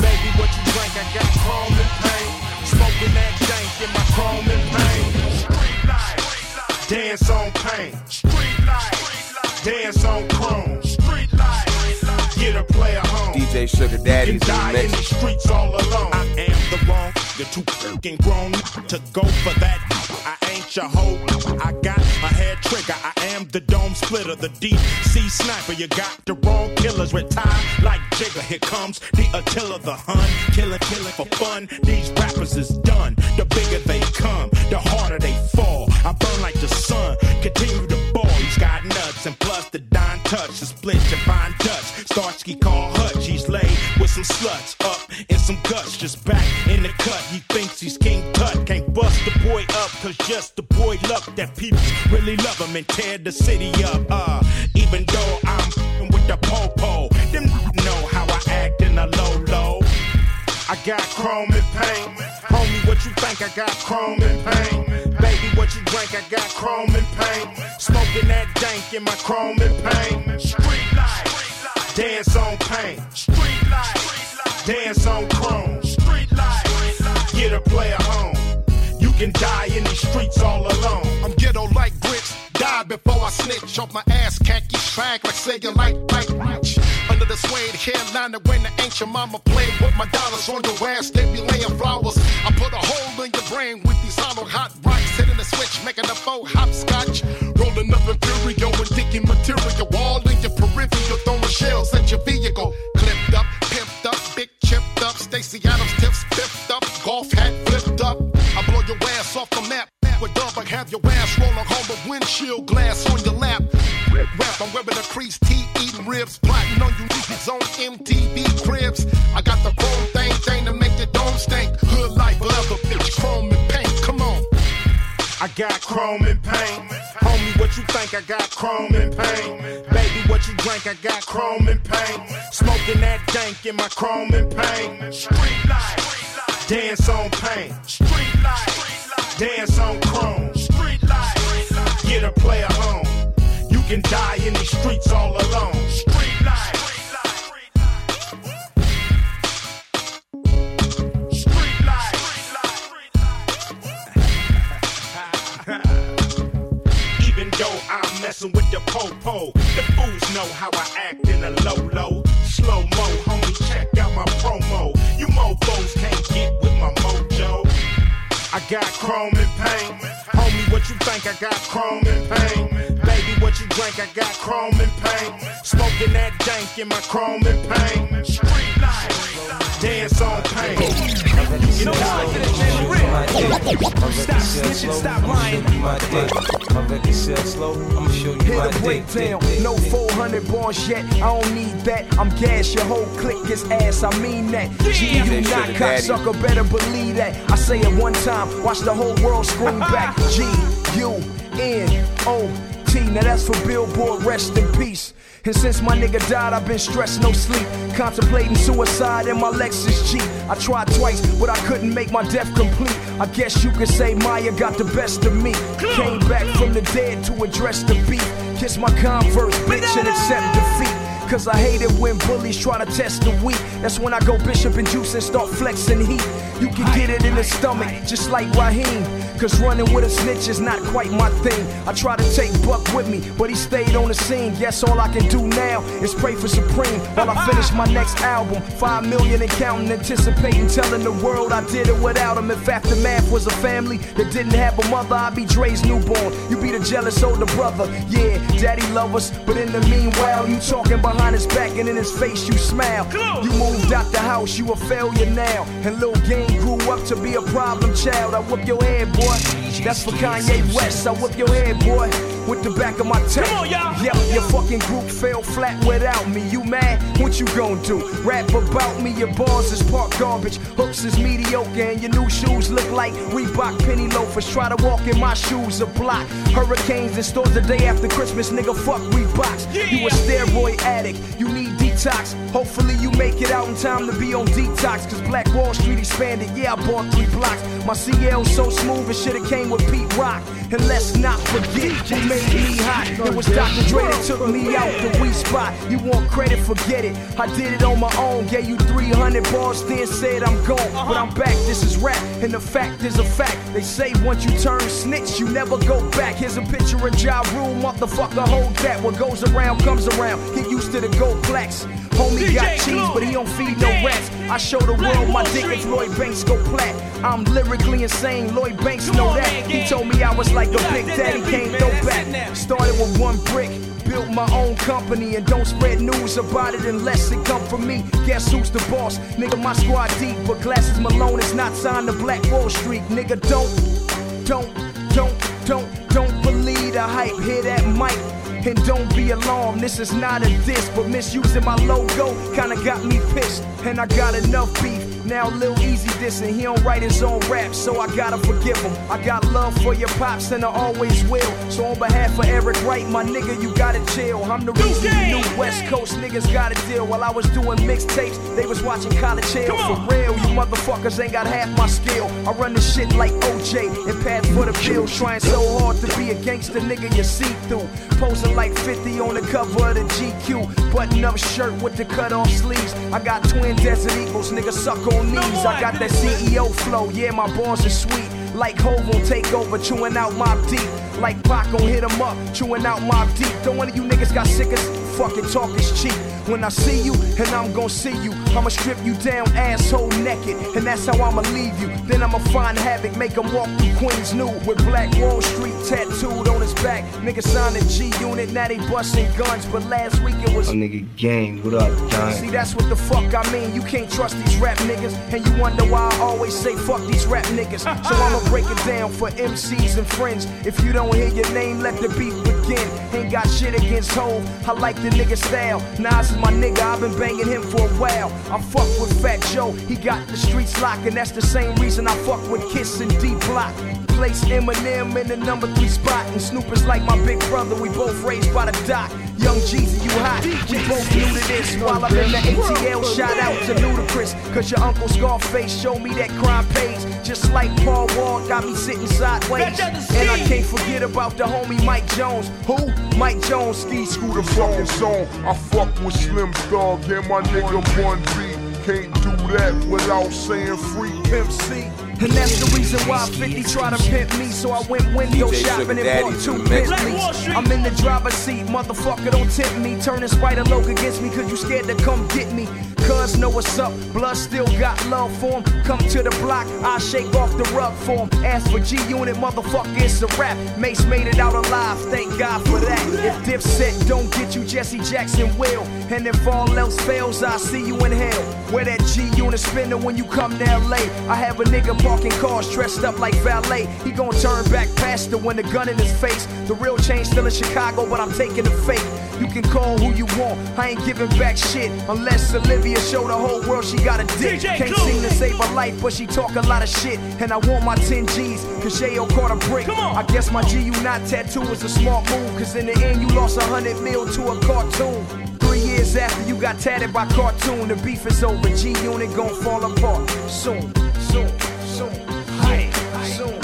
Baby, what you drink? I got chrome and pain. Smoking that dank in my chrome and pain. Street life, dance on pain. Street life, dance on chrome. Street life, get a player home. DJ Sugar Daddy's die in the streets all alone. I am the wrong, you're too fucking grown to go for that. I ain't your hoe. I got a hair trigger. I am the dome splitter, the DC sniper. You got the wrong killers with time like Jigga. Here comes the Attila, the Hun. Killer for fun. These rappers is done. The bigger they come, the harder they fall. I burn like the sun. Continue to ball. He's got nuts and plus the Don touch. The split your fine touch. Starsky call Hutch. He's laid with some sluts up in some guts. Just back in the cut. He thinks he's King Tut. Can't bust the boy up. Cause just the boy luck that people really love him and tear the city up. Even though I'm f***ing with the popo, them know how I act in a low. I got chrome and pain. Homie, what you think? I got chrome and pain. Baby, what you drink? I got chrome and pain. Smoking that dank in my chrome and pain. Street life, dance on pain. Street life, dance on chrome. Street life, get a player home. Can die in the streets all alone. I'm ghetto like bricks, die ride before I snitch. Off my ass, khaki swag like cellulite, like under the suede hairline that when the ancient mama played with my dollars on your ass, they be laying flowers. I put a hole in your brain with these hollow hot rocks, hitting the switch, making a foe hopscotch, rolling up Imperial and digging material, all in your peripheral, throwing shells at your vehicle. Clipped up, pimped up, big chipped up, Stacey Adams tips pipped up, golf hat flipped up. I blow your ass off the map. With dub, I have your ass rolling home with windshield glass on your lap. Rap, I'm wearing a crease, tea, eating ribs, plotting on you niggas on MTV cribs. I got the chrome thing to make your dome stink. Hood life forever, bitch, chrome and paint, come on. I got chrome and paint. Homie, what you think? I got chrome and paint. Baby, what you drink? I got chrome and paint. Smoking that dank in my chrome and paint. Street life, dance on paint. Street life. Dance on chrome, street life, get a player home. You can die in these streets all alone. Street life, street life. Even though I'm messing with the popo, the fools know how I act in a low-low. Slow-mo, homie, check out my promo. You mofos can't get with my mojo. I got chrome and paint. Homie, what you think? I got chrome and paint. Baby, what you drink? I got chrome and paint. Smoking that dank in my chrome and paint. Street life, dance on paint. You know it's like that real. Stop snitching, stop lying. My record sell slow. I'ma show you my dick. Hit a breakdown. No 400 bonds yet. I don't need that. I'm gas. Your whole clique is ass. I mean that. G-Unit, cocksucker, better believe that. I say it one time. Watch the whole world screw back. G-U-N-O-T. Now that's for Billboard, rest in peace. And since my nigga died, I've been stressed, no sleep, contemplating suicide in my Lexus G. I tried twice, but I couldn't make my death complete. I guess you could say Maya got the best of me. Came back from the dead to address the beat. Kiss my Converse, bitch, and accept defeat. Cause I hate it when bullies try to test the weak. That's when I go Bishop and Juice and start flexing heat. You can get it in the stomach, just like Raheem. Cause running with a snitch is not quite my thing. I try to take Buck with me, but he stayed on the scene. Guess all I can do now is pray for Supreme while I finish my next album. 5 million and counting, anticipating telling the world I did it without him. If Aftermath was a family that didn't have a mother, I'd be Dre's newborn. You be the jealous older brother. Yeah, daddy love us, but in the meanwhile, you talking behind his back and in his face you smile. You moved out the house, you a failure now. And Lil Gang grew up to be a problem child. I whip your head, boy. That's for Kanye West. I whip your head, boy, with the back of my tail. Come on, y'all. Yep, your fucking group fell flat without me. You mad? What you gon' do? Rap about me, your bars is park garbage. Hooks is mediocre and your new shoes look like Reebok penny loafers. Try to walk in my shoes a block. Hurricanes in stores the day after Christmas, nigga, fuck Reeboks. Yeah. You a steroid addict. You need detox. Hopefully you make it out in time to be on detox. Cause Black Wall Street expanded. Yeah, I bought 3 blocks. My CL so smooth it should've came with Pete Rock. And let's not forget who made me hot. It was Dr. Dre that took me out the weak spot. You want credit? Forget it. I did it on my own. Gave you 300 bars, then said I'm gone. But I'm back. This is rap, and the fact is a fact. They say once you turn snitch, you never go back. Here's a picture of Ja Rule, motherfucker. Hold that. What goes around comes around. Get used to the gold plaques. Homie DJ got cheese, but he don't feed no rats. I show the world my dick if Lloyd Banks go flat. I'm lyrically insane, Lloyd Banks know that. He told me I was like a big daddy, can't throw back. Started with 1 brick, built my own company, and don't spread news about it unless it come from me. Guess who's the boss? Nigga, my squad deep, but Glasses Malone is not signed to Black Wall Street. Nigga, don't believe the hype. Hear that mic? And don't be alarmed, this is not a diss, but misusing my logo kinda got me pissed. And I got enough beef, now Lil Easy dissing. He don't write his own rap, so I gotta forgive him. I got love for your pops and I always will. So on behalf of Eric Wright, my nigga, you gotta chill. I'm the reason you knew West Coast niggas gotta deal. While I was doing mixtapes, they was watching College Hill. For real, you motherfuckers ain't got half my skill. I run this shit like OJ and pass for the bills. Trying so hard to be a gangster nigga you see through. Posting like 50 on the cover of the GQ. Button up shirt with the cut off sleeves. I got twin desert eagles, nigga, suck on knees. I got that CEO flow, yeah, my bars are sweet. Like Hov will take over, chewing out Mob Deep. Like Pac gon' hit him up, chewing out Mob Deep. Don't one of you niggas got sick as fucking talk is cheap. When I see you, and I'm gon' see you, I'ma strip you down, asshole naked, and that's how I'ma leave you. Then I'ma find havoc, make him walk through Queens new, with Black Wall Street tattooed on his back. Nigga signed a G-Unit, now they busting guns, but last week it was a nigga gang, what up, gang? See, that's what the fuck I mean, you can't trust these rap niggas, and you wonder why I always say fuck these rap niggas. So I'ma break it down for MCs and friends. If you don't hear your name, let the beat begin. Ain't got shit against Hov, I like the nigga style. Nas is my nigga, I've been banging him for a while. I'm fucked with Fat Joe, he got the streets locked, and that's the same reason I fuck with Kiss and D-Block. Place Eminem in the number 3 spot, and Snoop is like my big brother, we both raised by the doc. Young Jeezy, you hot, we both new to this. While I'm in the ATL, shout out to Ludacris, cause your uncle Scarface showed me that crime page. Just like Paul Wall, got me sitting sideways. And I can't forget about the homie Mike Jones. Who? Mike Jones, Ski Scooter fucking song. I fuck with Slim Thug, and my nigga 1B. Can't do that without saying free MC. And that's the reason why 50 tried to pimp me. So I went window shopping and bought 2 Benzes. I'm in the driver's seat, motherfucker, don't tip me. Turning Spider-Loke against me, cause you scared to come get me. Cuz know what's up, blood still got love for him. Come to the block, I shake off the rug for him. Ask for G-Unit, motherfucker, it's a wrap. Mace made it out alive, thank God for that. If Dipset don't get you, Jesse Jackson will. And if all else fails, I'll see you in hell. Where that G-Unit spinner when you come to LA. I have a nigga parking cars dressed up like valet. He gon' turn back faster when the gun in his face. The real change still in Chicago, but I'm taking the fake. You can call who you want, I ain't giving back shit. Unless Olivia show the whole world she got a dick. DJ can't seem to save her life, but she talk a lot of shit. And I want my 10 G's, cause J.O. caught a brick. I guess my G-Unit tattoo was a smart move, cause in the end you lost 100 mil to a cartoon. 3 years after you got tatted by Cartoon, the beef is over, G-Unit gon' fall apart. Soon, soon, soon, hey, soon.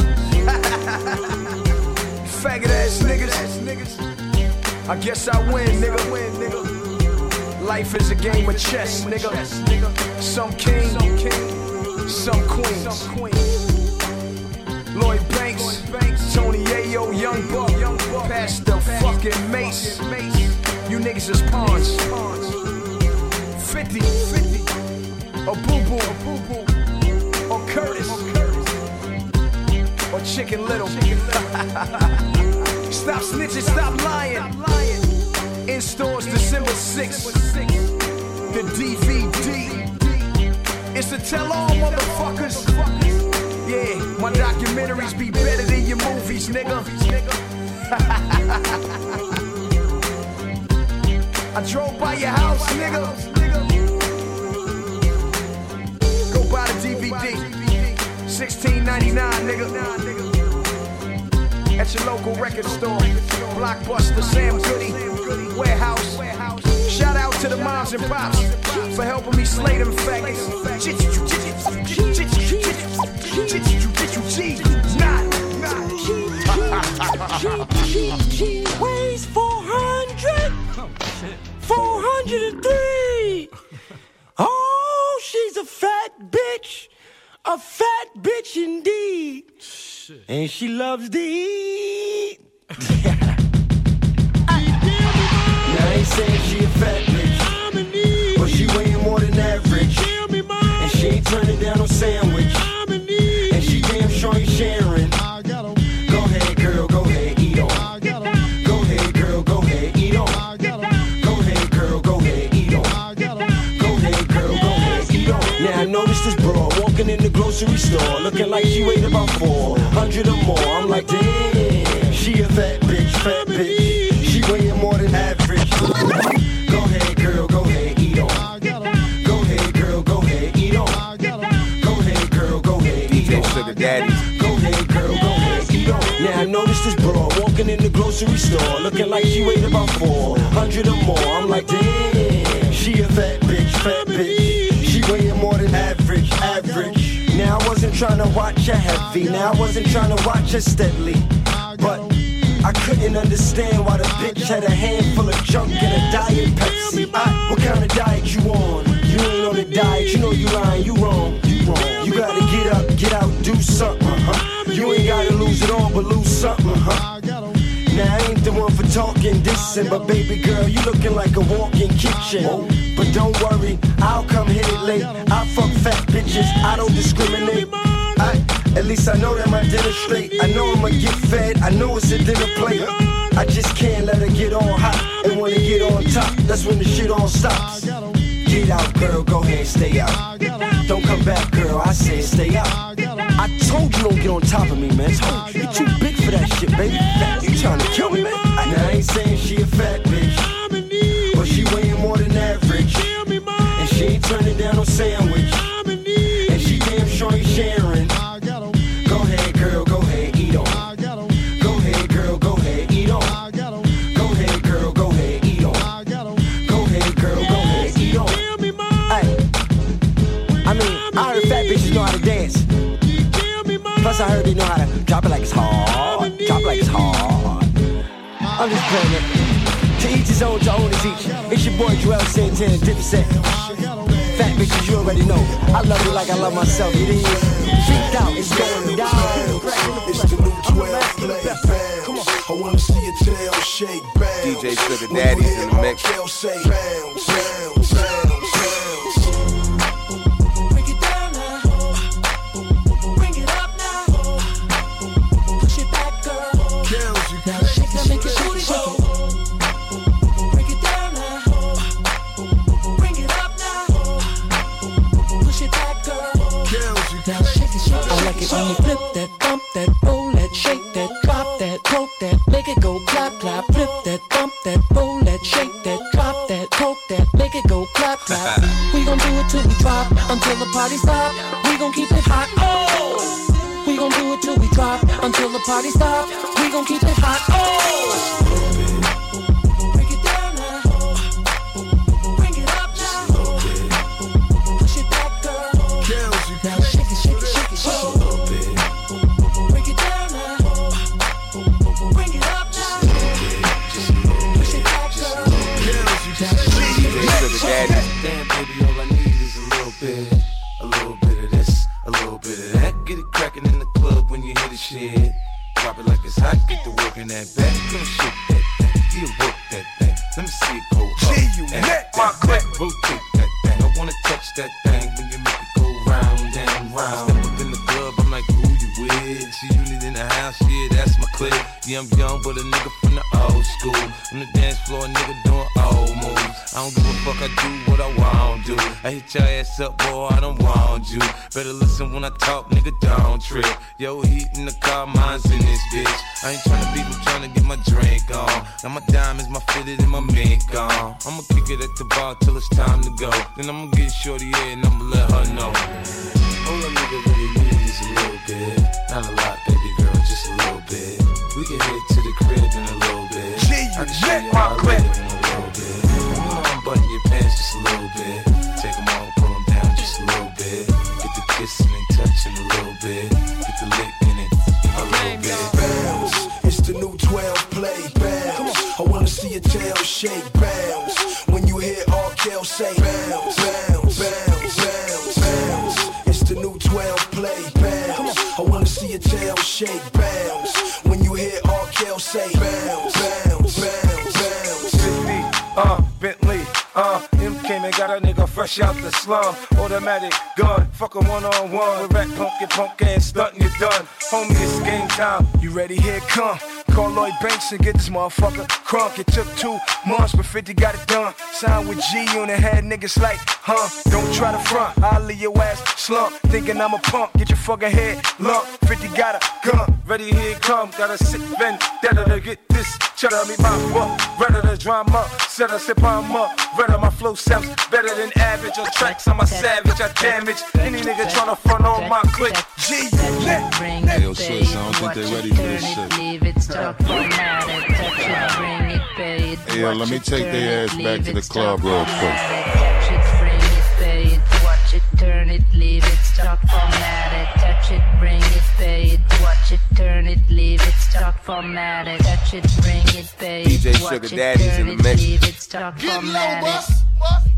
Faggot ass niggas. I guess I win, nigga. Life is a game of chess, nigga. Some king, some queens. Lloyd Banks, Tony Ayo, Young Buck, Pastor fucking Mace. You niggas is pawns. 50, a boo-boo, or Curtis, or Chicken Little. Stop snitching, stop lying. In stores December 6th. The DVD. It's a tell-all, motherfuckers. Yeah, my documentaries be better than your movies, nigga. I drove by your house, nigga. Go buy the DVD. $16.99, nigga. At your local record store, Blockbuster, Sam Goody, Warehouse. Shout out to the moms and pops for helping me slay them faggots. She weighs 400, 403. Oh, she's a fat bitch indeed. And she loves to eat. Now they saying she a fat bitch. I'm in need. But she weighing more than average. Tell me, Mom. And she ain't turning down no sandwich. I'm in need. And she damn sure ain't sharing. I gotta eat. Go ahead, girl, go ahead, eat on. I gotta eat. Go ahead, girl, go ahead, eat on. I gotta eat. Go ahead, girl, go ahead, eat on. I gotta eat. Go ahead, girl, go ahead, eat on. Now I noticed this broad walking in the grocery store, looking like she weighed about 400 or more. I'm like, damn, she a fat bitch, fat bitch. She weighing more than average. Go ahead, girl, go ahead, eat on. Go ahead, girl, go ahead, eat on. Go ahead, girl, go ahead, eat on. Sugar Daddy. Go ahead, girl, go ahead, eat on. Now I noticed this broad walking in the grocery store, looking like she weighed about 400 or more. I'm like, damn, she a fat bitch, fat bitch. She weighing more than average, average. Now I wasn't trying to watch her heavy, now I wasn't trying to watch her steadily, but I couldn't understand why the bitch had a handful of junk and a diet Pepsi. What kind of diet you on? You ain't on a diet, you know you lying, you wrong, you wrong. You gotta get up, get out, do something, You talking decent, but baby girl, you looking like a walking kitchen. But don't worry, I'll come hit it late. I fuck fat bitches, I don't discriminate. At least I know that my dinner's straight. I know I'ma get fed, I know it's a dinner plate. I just can't let her get on hot, and when it get on top, that's when the shit all stops. Get out, girl, go ahead and stay out. Don't come back, girl, I said stay out. I told you don't get on top of me, man. You too big for that shit, baby. You trying to kill me, man? Now I ain't saying she a fat bitch, but she weighing more than average, and she ain't turning down no sandwich, and she damn sure ain't sharing. Plus I heard they know how to drop it like it's hard, drop it like it's hard. I'm just playing it. To each his own, to own is each. It's your boy Juelz Santana, different set. Fat bitches, you already know. I love you like I love myself. It is freaked out, it's going down. It's the new 12 play. Come on. I wanna see your tail shake, bam. DJ Sugar Daddy's in the mix. When you flip that, bump that, roll that, shake that, drop that, poke that, make it go clap, clap. Flip that, bump that, roll that, shake that, drop that, poke that, make it go clap, clap. We gon' do it till we drop, until the party stop. We gon' keep it hot, oh. We gon' do it till we drop, until the party stop. We gon' keep it hot, oh. Up, boy, I don't want you. Better listen when I talk, nigga, don't trip. Yo, heat in the car, mine's in this bitch. I ain't tryna be, I'm tryna get my drink on. Now my diamonds, my fitted, and my mink on. I'ma kick it at the bar till it's time to go. Then I'ma get shorty in, and I'ma let her know. All a nigga really needs is a little bit. Not a lot, baby girl, just a little bit. We can head to the crib in a little bit. I can show you how I live in a little bit. Come on, button your pants just a little bit. Take them all, pull them down just a little bit. Get the kissing and touching a little bit. Get the lick in it a little bit. Bounce, it's the new 12 play. Bounce, I wanna see your tail shake. Bounce, when you hear R. Kell say bounce, bounce, bounce, bounce, bounce. It's the new 12 play. Bounce, I wanna see your tail shake. Bounce, when you hear R. Kell say bounce, bounce, bounce, bounce. Sydney, Bentley, came and got a nigga fresh out the slum. Automatic gun, fuck a one-on-one. With rat punk, get punk ass stuntin', you're done. Homie, it's game time. You ready? Here it come. Call Lloyd Banks and get this motherfucker crunk. It took 2 months, but 50 got it done. Signed with G-Unit, had niggas like, huh? Don't try to front, I'll leave your ass slump. Thinking I'm a punk, get your fucking head lump. 50 got a gun, ready, here it come. Gotta sit, vendetta to get this cheddar. Me my fuck, ready to drama. Set a sip, I'm up, ready my flow sounds better than average. On tracks, I'm a savage, I damage any nigga tryna front on my click. G-Unit. Hey, yo, sis, I don't think they ready for this shit. Hey, yo, let me take their ass back to the club real quick. Touch it, bring it, pay it, watch it, turn it, leave it, stop, format it. Touch it, bring it, pay it, watch it, turn it, leave it, stop, format it. Touch it, bring it, pay it, DJ Sugar Daddy's in the mix. Leave it, stop, format it.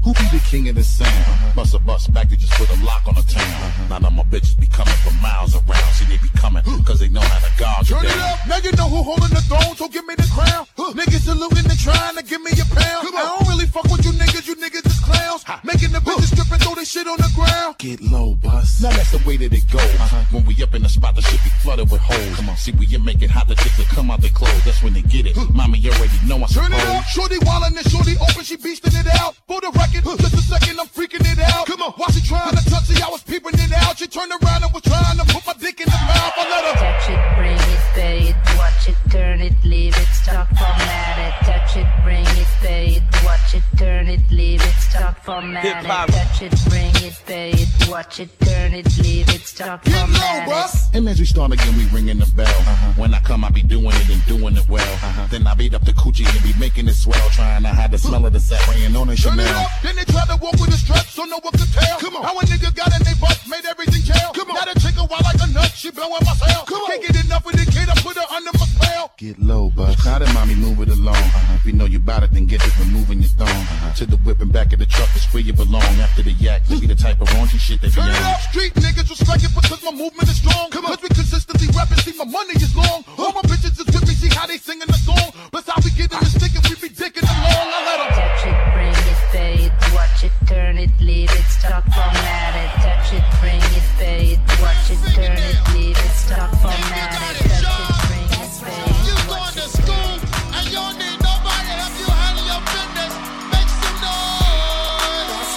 Who be the king of the sound? Bust a bus back, they just put a lock on the town. Now that my bitches be coming for miles around. See, they be coming, cause they know how to guard you. Turn it up, now you know who holding the throne, so give me the crown. Niggas salute. trying to give me a pound. I don't really fuck with you niggas just clowns. Making the bitches strip and throw this shit on the ground. Get low, bus. Now that's the way that it goes. When we up in the spot, the shit be flooded with hoes. Come on, see, we you make it hot, the chicks that come out their clothes. That's when they get it. Mommy, you already know I suppose. Turn it up, shorty wildin' and shorty open, she beastin' it out. For the record, just a second, I'm freaking it out. Come on, while she trying to touch it, I was peeping it out. She turned around and was trying to put my dick in the mouth. I let her touch it, bring it, pay it, watch it, turn it, leave it, stop, format it. Touch it, bring it, pay it, watch it, turn it, leave it, stop, format it. Touch it, bring it, pay it, watch it, turn it, leave it, stop, format it. And as we start again, we ringing the bell. When I come, I be doing it and doing it well. Then I beat up the coochie and be making it swell, trying to hide the smell of the satin on the Chanel. Then they try to walk with the straps, so no one could tell. Come on, how a nigga got in they butt, made everything jail. Come on, got a chicken wild like a nut, she blowing my cell. Come on, can't get enough of the kid, I put her under my spell. Get low, but now that mommy move it along. If you know you bout it, then get it removing your thong. To the whip and back of the truck is where you belong. After the yak, you be the type of raunchy shit that you turn it up, street niggas respect it because my movement is strong. Come on, cause we consistently rapping, see my money is long. All my bitches is with me, see how they singing the song. Plus how we getting the stick and we be dicking along. I let them touch it, bring it, pay it, watch it, turn it, leave it, stop, format it. Touch it, bring it, pay it, watch it, turn it, leave it, stop, format it. Touch it, bring it, pay it. You going to school and you don't need nobody to help you handle your business. Make some noise. That's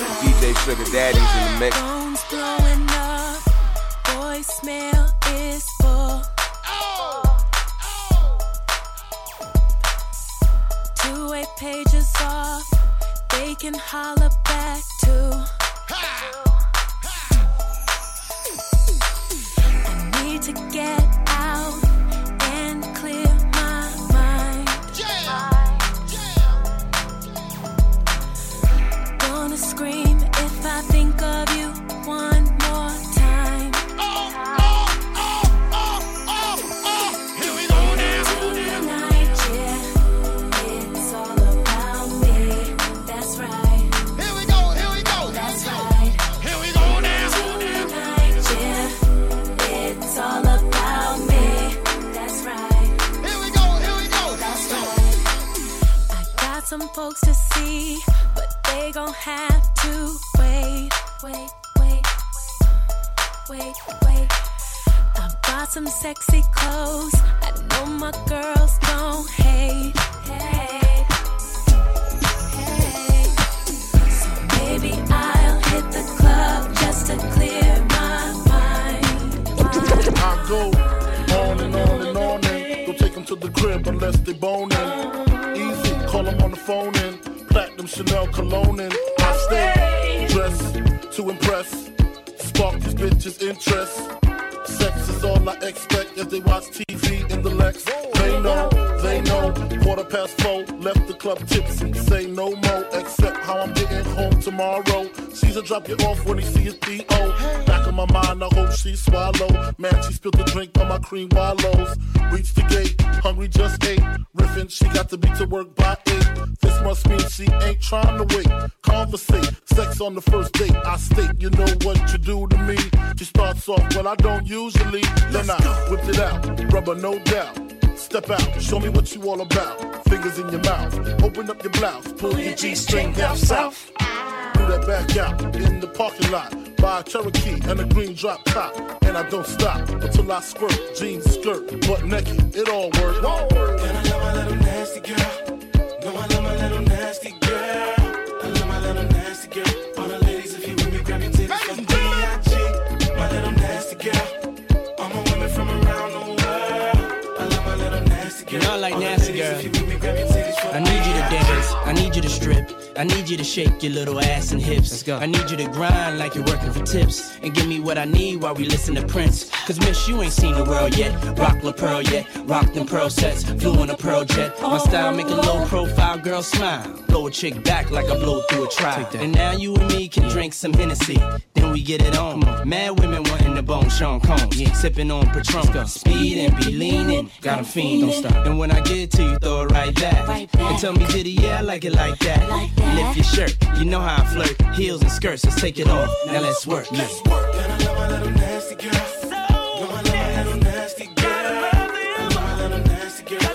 right. That's right. DJ Sugar Daddy's in the mix. Phone's blowing up. Voicemail is full. Two-way pages off. They can holler back too. I need to get out and clear my mind. Gonna scream if I think of you one more time. Some folks to see, but they gon' have to wait. I bought some sexy clothes. I know my girls don't hate. So maybe I'll hit the club just to clear my mind. I go on and on and don't take them to the crib unless they boning. Call him on the phone and platinum Chanel cologne and I stay dressed to impress, spark these bitches' interest. Sex is all I expect as they watch TV in the Lex. They know, 4:15, left the club tipsy, say no more, except how I'm getting home tomorrow. Caesar drop you off when he sees D.O. Back in my mind, I hope she swallow. Man, she spilled the drink on my cream wallows. Reach the gate, hungry just ate. Riffin', she got to be to work by 8. This must mean she ain't trying to wait. Conversate, sex on the first date. I state, you know what you do to me. She starts off, well, I don't usually. Then I whipped it out, rubber no doubt. Step out, show me what you all about. Fingers in your mouth, open up your blouse. Pull your G-string down south. Do that back out, in the parking lot. Buy a Cherokee and a green drop top. And I don't stop until I squirt. Jeans, skirt, butt naked, it all works. And I love my little nasty girl. No, I love my little nasty girl. I love my little nasty girl. All the ladies, if you with me, grab your titties from B.I.G. My little nasty girl. All my women from around the world. Not like nasty girl. I need you to dance. I need you to strip. I need you to shake your little ass and hips. Let's go. I need you to grind like you're working for tips. And give me what I need while we listen to Prince. Cause miss, you ain't seen the world yet. Rock La Pearl yet. Rock them pearl sets. Flew on a pearl jet. My style make a low profile girl smile. Blow a chick back like I blow through a trial. And now you and me can drink some Hennessy. Then we get it on. Mad women wanting the bone. Sean Combs. Yeah. Sipping on Patron. Speed and be leaning. Got them fiend. Don't stop. And when I get to you, throw it right back. And tell me, diddy, yeah, I like it like that. Lift your shirt, you know how I flirt. Heels and skirts, let's take it off. Now let's work. Let's work. Girl, I love my little nasty girl. So I love my little nasty girl. I love my little nasty girl.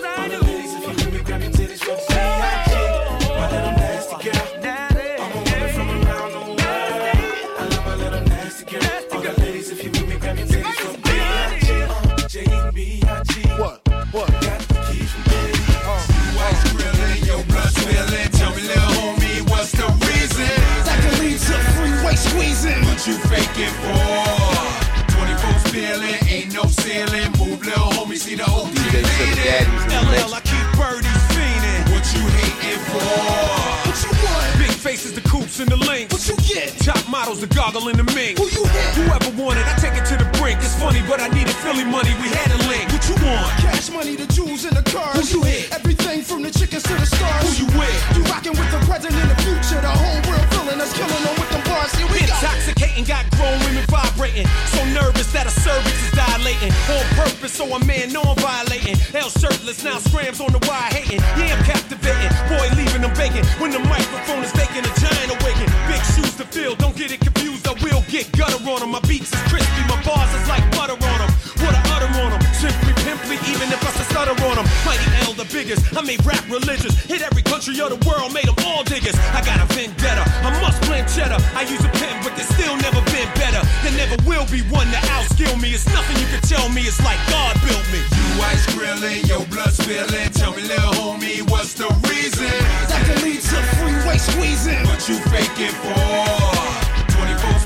models, the goggle, and the mink. Who you hit? Whoever wanted, I take it to the brink. It's funny, but I needed Philly money. We had a link. What you want? Cash money, the jewels, and the cars. Who you hit? Everything from the chickens to the stars. Who you with? You rocking with the present and the future. The whole world feeling us, killing them with them bars. Here we go. Intoxicating, got grown women vibrating. So nervous that a cervix is dilating. On purpose, so a man know I'm violating. Hell shirtless, now scrams on the wire hating. Yeah, I'm captivating. Boy, leaving them vacant. When the microphone is vacant, a giant awaken. Big shoes to fill, don't get it confused. I will get gutter on them. My beats is crispy, my bars is like butter on them. What I utter on them. Simply pimply, even if I stutter on them. Mighty L, the biggest. I made rap religious. Hit every country of the world, made them all diggers. I got a vendetta, I must blend cheddar. I use a pen, but there's still never been better. There never will be one to outskill me. It's nothing you can tell me, it's like God built me. You ice grilling, your blood spilling. Tell me, little homie, what's the reason? That can lead to freeway squeezing. What you faking for?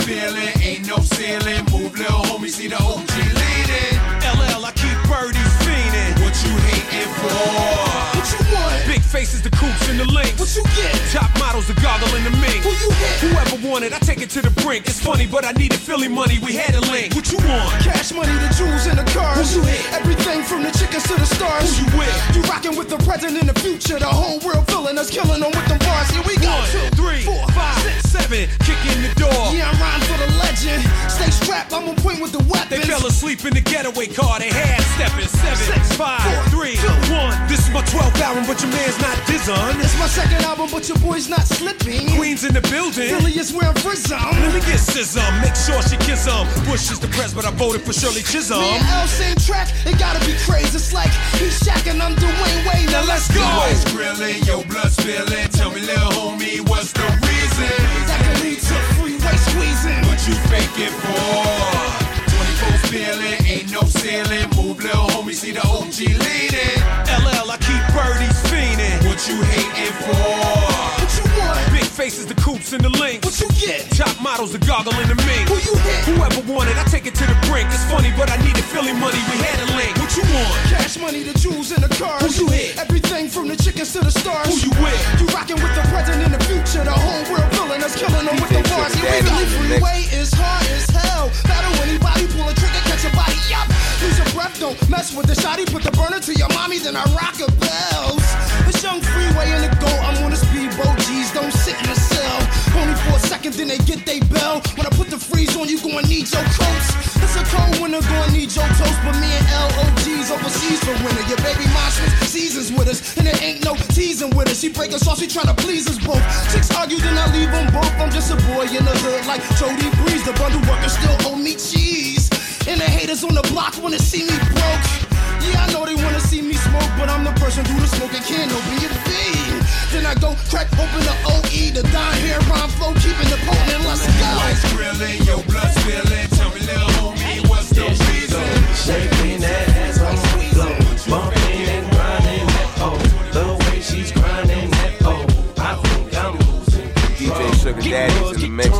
24 feeling, ain't no ceiling. Move, little homie, see the OG leading. LL, I keep birdies fiending. What you hating for? What you want? Big faces, the coops, and the links. What you get? Top models, the goggle, and the mink. Who you hit? Whoever wanted, I take it to the brink. It's funny, but I needed Philly money. We had a link. What you want? Cash money, the jewels, and the cars. Who you hit? Everything from the chickens to the stars. Who you with? You rocking with the present and the future. The whole world feeling us, killing them with them bars. Here we go. 1, 2, 3, 4, 5, 6, 7. Kick in the door. Yeah, I'm riding for the legend. Stay strapped, I'm on point with the weapons. They fell asleep in the getaway car. They half stepping. 7, 6, 5, 4, 3, 2, 1. This is my 12th album, but your man's not dizon. It's my second album, but your boy's not slipping. Queens in the building. Philly is where I'm frizzum. Let me get schism. Make sure she kiss him. Bush is the press, but I voted for Shirley Chisholm. Me and L same track. It gotta be crazy. It's like he's Shaq and I'm Dwayne Wade. Now let's go. Your ice grilling, your blood spilling. Tell me, little homie, what's the reason? That can lead to free. Squeezing. What you faking for? 24 feeling, ain't no ceiling. Move, little homie, see the OG leading. LL, I keep birdies fiending. What you hating for? What you want? Big faces, the coops, and the links. What you get? Top models, the goggle, and the mink. Who you hit? Whoever wanted, I take it to the brink. It's funny, but I needed Philly money. We had a link. What you want? Cash money, the jewels, and the cars. Who you hit? Everything from the chickens to the stars. Who you with? You rocking with the present and the future. The whole world feeling us, killing them with the bars. Philly freeway is hard as hell. Battle anybody, pull a trigger, catch your body up. Lose your breath, don't mess with the shotty. Put the burner to your mommy, then I rock her bells. It's young freeway in the go. I'm on a speedboat, G's don't sit in a cell. Only for a second, then they get they bell. When I put the freeze on, you gon' need your coats. It's a cold winter, gon' need your toast. But me and LOG's overseas for winter. Your baby mom switch seasons with us, and there ain't no teasing with us. She breaking sauce, she tryna please us both. Chicks argue, then I leave them both. I'm just a boy in the hood like Jody Breeze. The bundle workers still owe me cheese, and the haters on the block wanna see me broke. Yeah, I know they wanna see me smoke, but I'm the person who the smoking can open your feed. Then I go crack open the OE, the Don hair rhyme flow, keeping the potent. Let's go. Ice grilling, your blood spilling. Tell me, little homie, what's the reason? Shaking that ass on the floor, bumping and grinding that pole. The way she's grinding that pole, I think I'm losing. DJ Sugar Daddy's in the mix.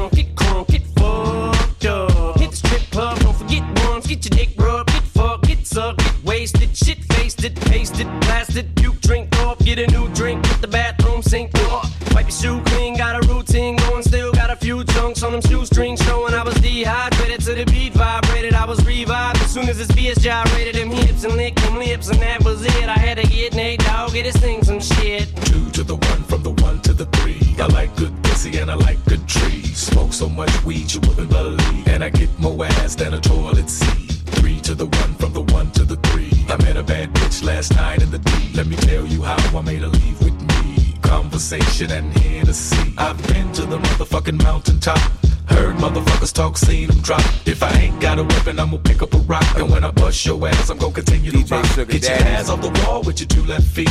Pasted, blasted, puke, drink off, get a new drink, hit the bathroom sink off. Wipe your shoe clean, got a routine going, still got a few chunks on them shoestrings showing. I was dehydrated to the beat, vibrated, I was revived. As soon as this BS gyrated, them hips and licked them lips, and that was it. I had to get Nate Dogg, get his thing some shit. 2 to the 1, from the 1 to the 3. I like good pussy and I like good trees. Smoke so much weed you wouldn't believe, and I get more ass than a toilet seat. 3 to the 1, from the 1 to the 3. I met a bad bitch last night in the D. Let me tell you how I made her leave with me. Conversation and Hennessy. I've been to the motherfucking mountaintop. Heard motherfuckers talk, seen them drop. If I ain't got a weapon, I'm gonna pick up a rock. And when I bust your ass, I'm gonna continue to rock. Get your ass off the wall with your 2 left feet.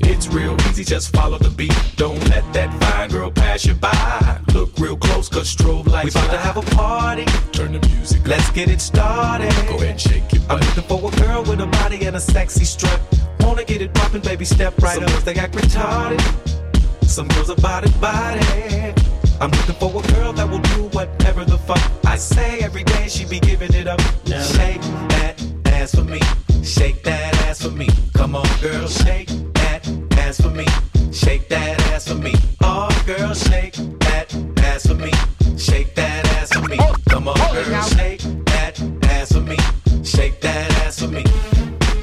It's real easy, just follow the beat. Don't let that fine girl pass you by. Look real close, cause strobe lights. We about to have a party. Turn the music up. Let's get it started. Go ahead and shake your butt. I'm looking for a girl with a body and a sexy strut. Wanna get it poppin', baby, step right up. Some girls, they act retarded. Some girls are body. I'm looking for a girl that will do whatever the fuck I say. Every day she be giving it up. No. Shake that ass for me. Shake that ass for me. Come on, girl, shake that ass for me. Shake that ass for me. Oh, girl, shake that ass for me. Shake that ass. ass for me. Come on, girl, shake that ass for me. Shake that ass for me.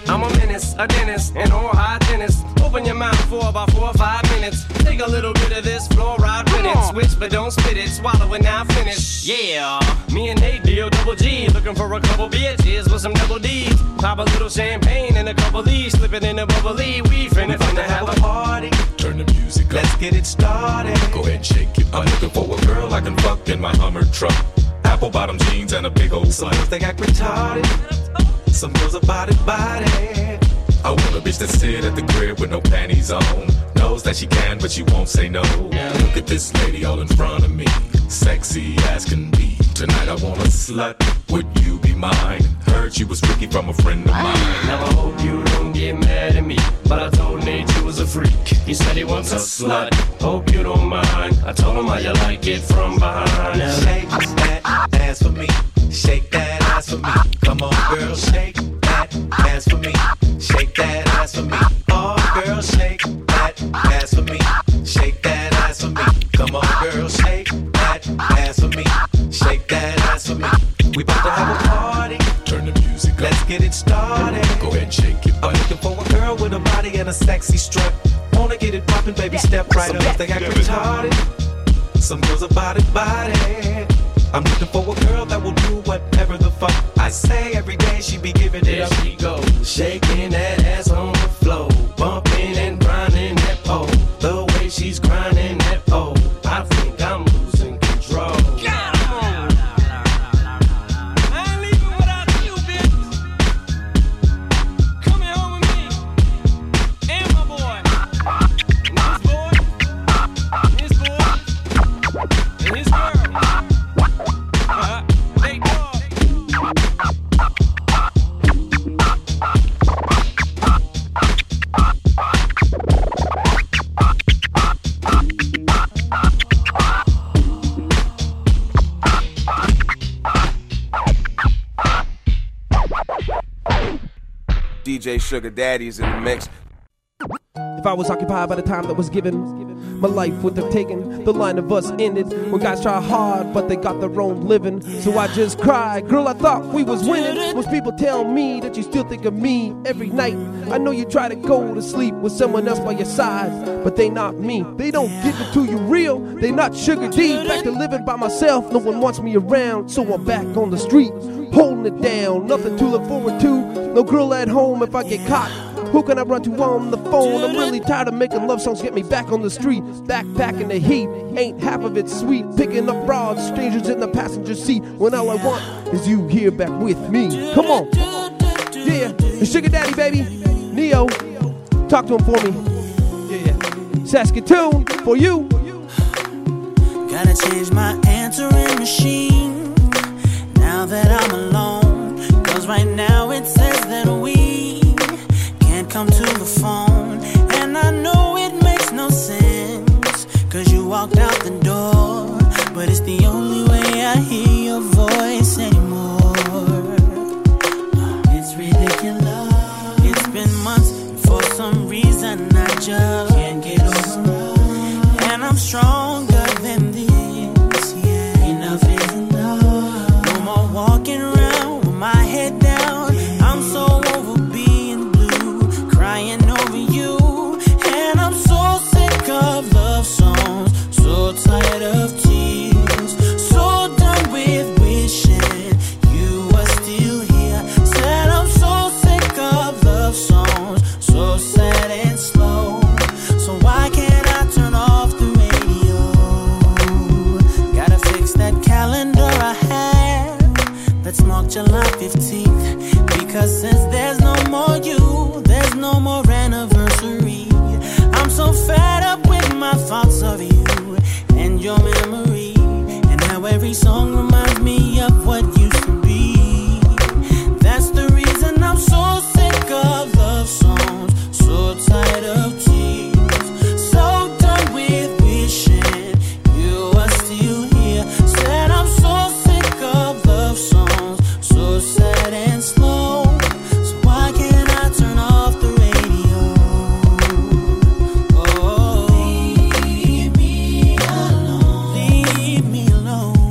I'm a menace, a dentist, an all-eye dentist. Open your mouth for about 4 or 5 minutes. Take a little bit of this fluoride rinse. Switch, but don't spit it. Swallow it now, finish. Yeah. Me and Nate deal double G. Looking for a couple bitches with some double D's. Pop a little champagne and a couple E's. Slip it in a bubbly. We finna have a party. Turn the music up. Let's get it started. Go ahead and shake it. I'm looking for a girl I can fuck in my Hummer truck. Apple bottom jeans and a big old slut. They got retarded. Some girls about it, body. I want a bitch that sit at the crib with no panties on. Knows that she can, but she won't say no. Now look at this lady all in front of me. Sexy as can be. Tonight I want a slut. Would you be mine? Heard you was tricky from a friend of mine. Now I hope you don't get mad at me, but I told Nate you was a freak. He said he wants a slut. Hope you don't mind. I told him how you like it from behind. Now shake that ass for me. Shake that ass for me. Come on, girl, shake that ass for me. Shake that ass for me. Oh, girl, shake that ass for me. Shake that ass for me. Come on, girl, shake that ass for me. Shake that ass for me. We about to have a party. Turn the music up. Let's get it started. Go ahead and shake it. I'm looking for a girl with a body and a sexy strut. Wanna get it poppin', baby, step right up. They got retarded. Some girls about it, body. I'm looking for a girl that will do whatever the fuck I say every day. She be giving it up. There she go, shaking that ass on the floor, bumping and grinding that pole. The way she's grinding that pole, I think I'm losing control. Got on. I ain't leaving without you, bitch. Come here home with me and my boy, his boy, and his girl. DJ Sugar Daddy's in the mix. If I was occupied by the time that was given, my life would have taken the line of us ended. When guys try hard, but they got their own living. So I just cried, girl, I thought we was winning. Most people tell me that you still think of me every night. I know you try to go to sleep with someone else by your side, but they not me. They don't give it to you real. They not Sugar D. Back to living by myself. No one wants me around, so I'm back on the street, holding it down. Nothing to look forward to. No girl at home if I get caught. Who can I run to on the phone? I'm really tired of making love songs. Get me back on the street. Backpacking the heat. Ain't half of it sweet. Picking up broads. Strangers in the passenger seat. When all I want is you here back with me. Come on. Yeah. The Sugar Daddy, baby. Neo. Talk to him for me. Yeah. Saskatoon for you. Gotta change my answering machine now that I'm alone. Cause right now it says that we come to the phone, and I know it makes no sense, cause you walked out the door, but it's the only way I hear your voice anymore. It's ridiculous. It's been months, and for some reason I just can't get over it. And I'm stronger than this, yeah. Enough is enough. No more walking around with my head down, I'm so over. Crying over you, and I'm so sick of love songs, so tired of tears, so done with wishing you were still here. Said I'm so sick of love songs, so sad and slow, so why can't I turn off the radio? Gotta fix that calendar I had that's marked July 15th, because since there's no more you, no more anniversary. I'm so fed up with my thoughts of you and your memory, and how every song reminds me of what used to be. That's the reason I'm so sick of love songs, so tired of tears, so done with wishing you are still here. Said I'm so sick of love songs, so sad and slow. Leave me alone.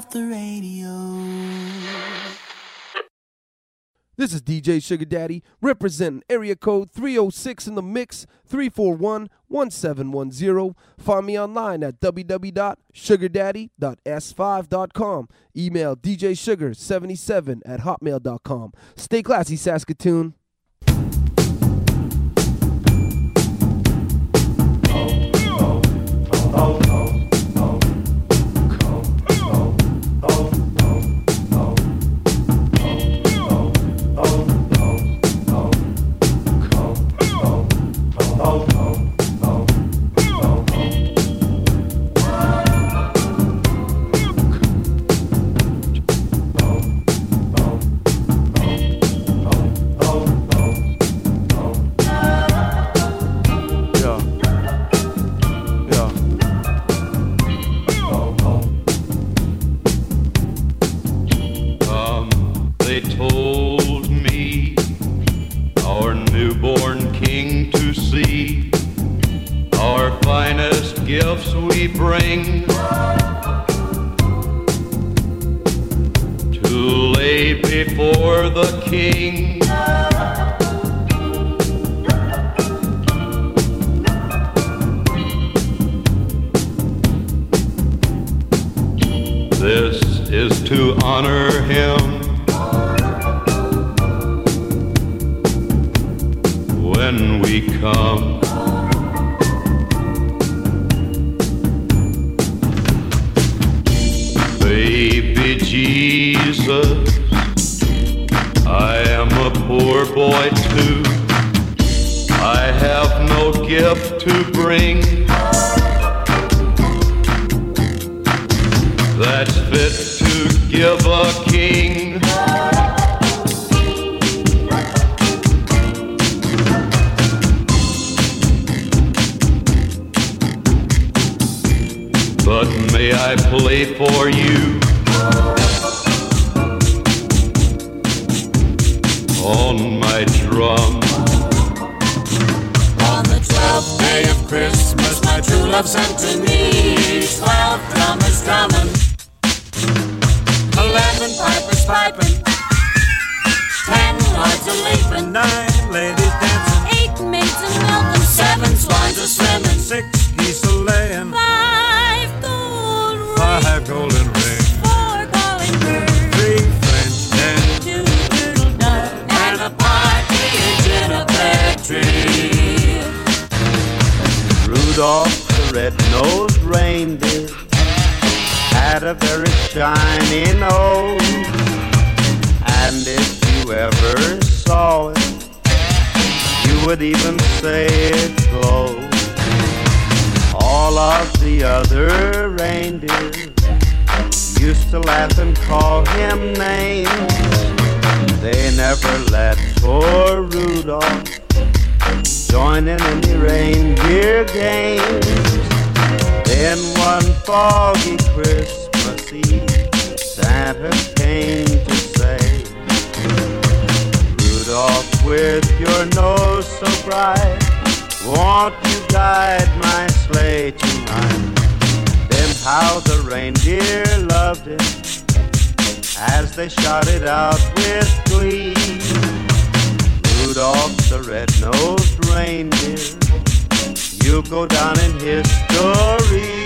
off the radio. This is DJ Sugar Daddy representing area code 306 in the mix, 341-1710. Find me online at www.sugardaddy.s5.com. Email djsugar77@hotmail.com. Stay classy, Saskatoon. Go down in history.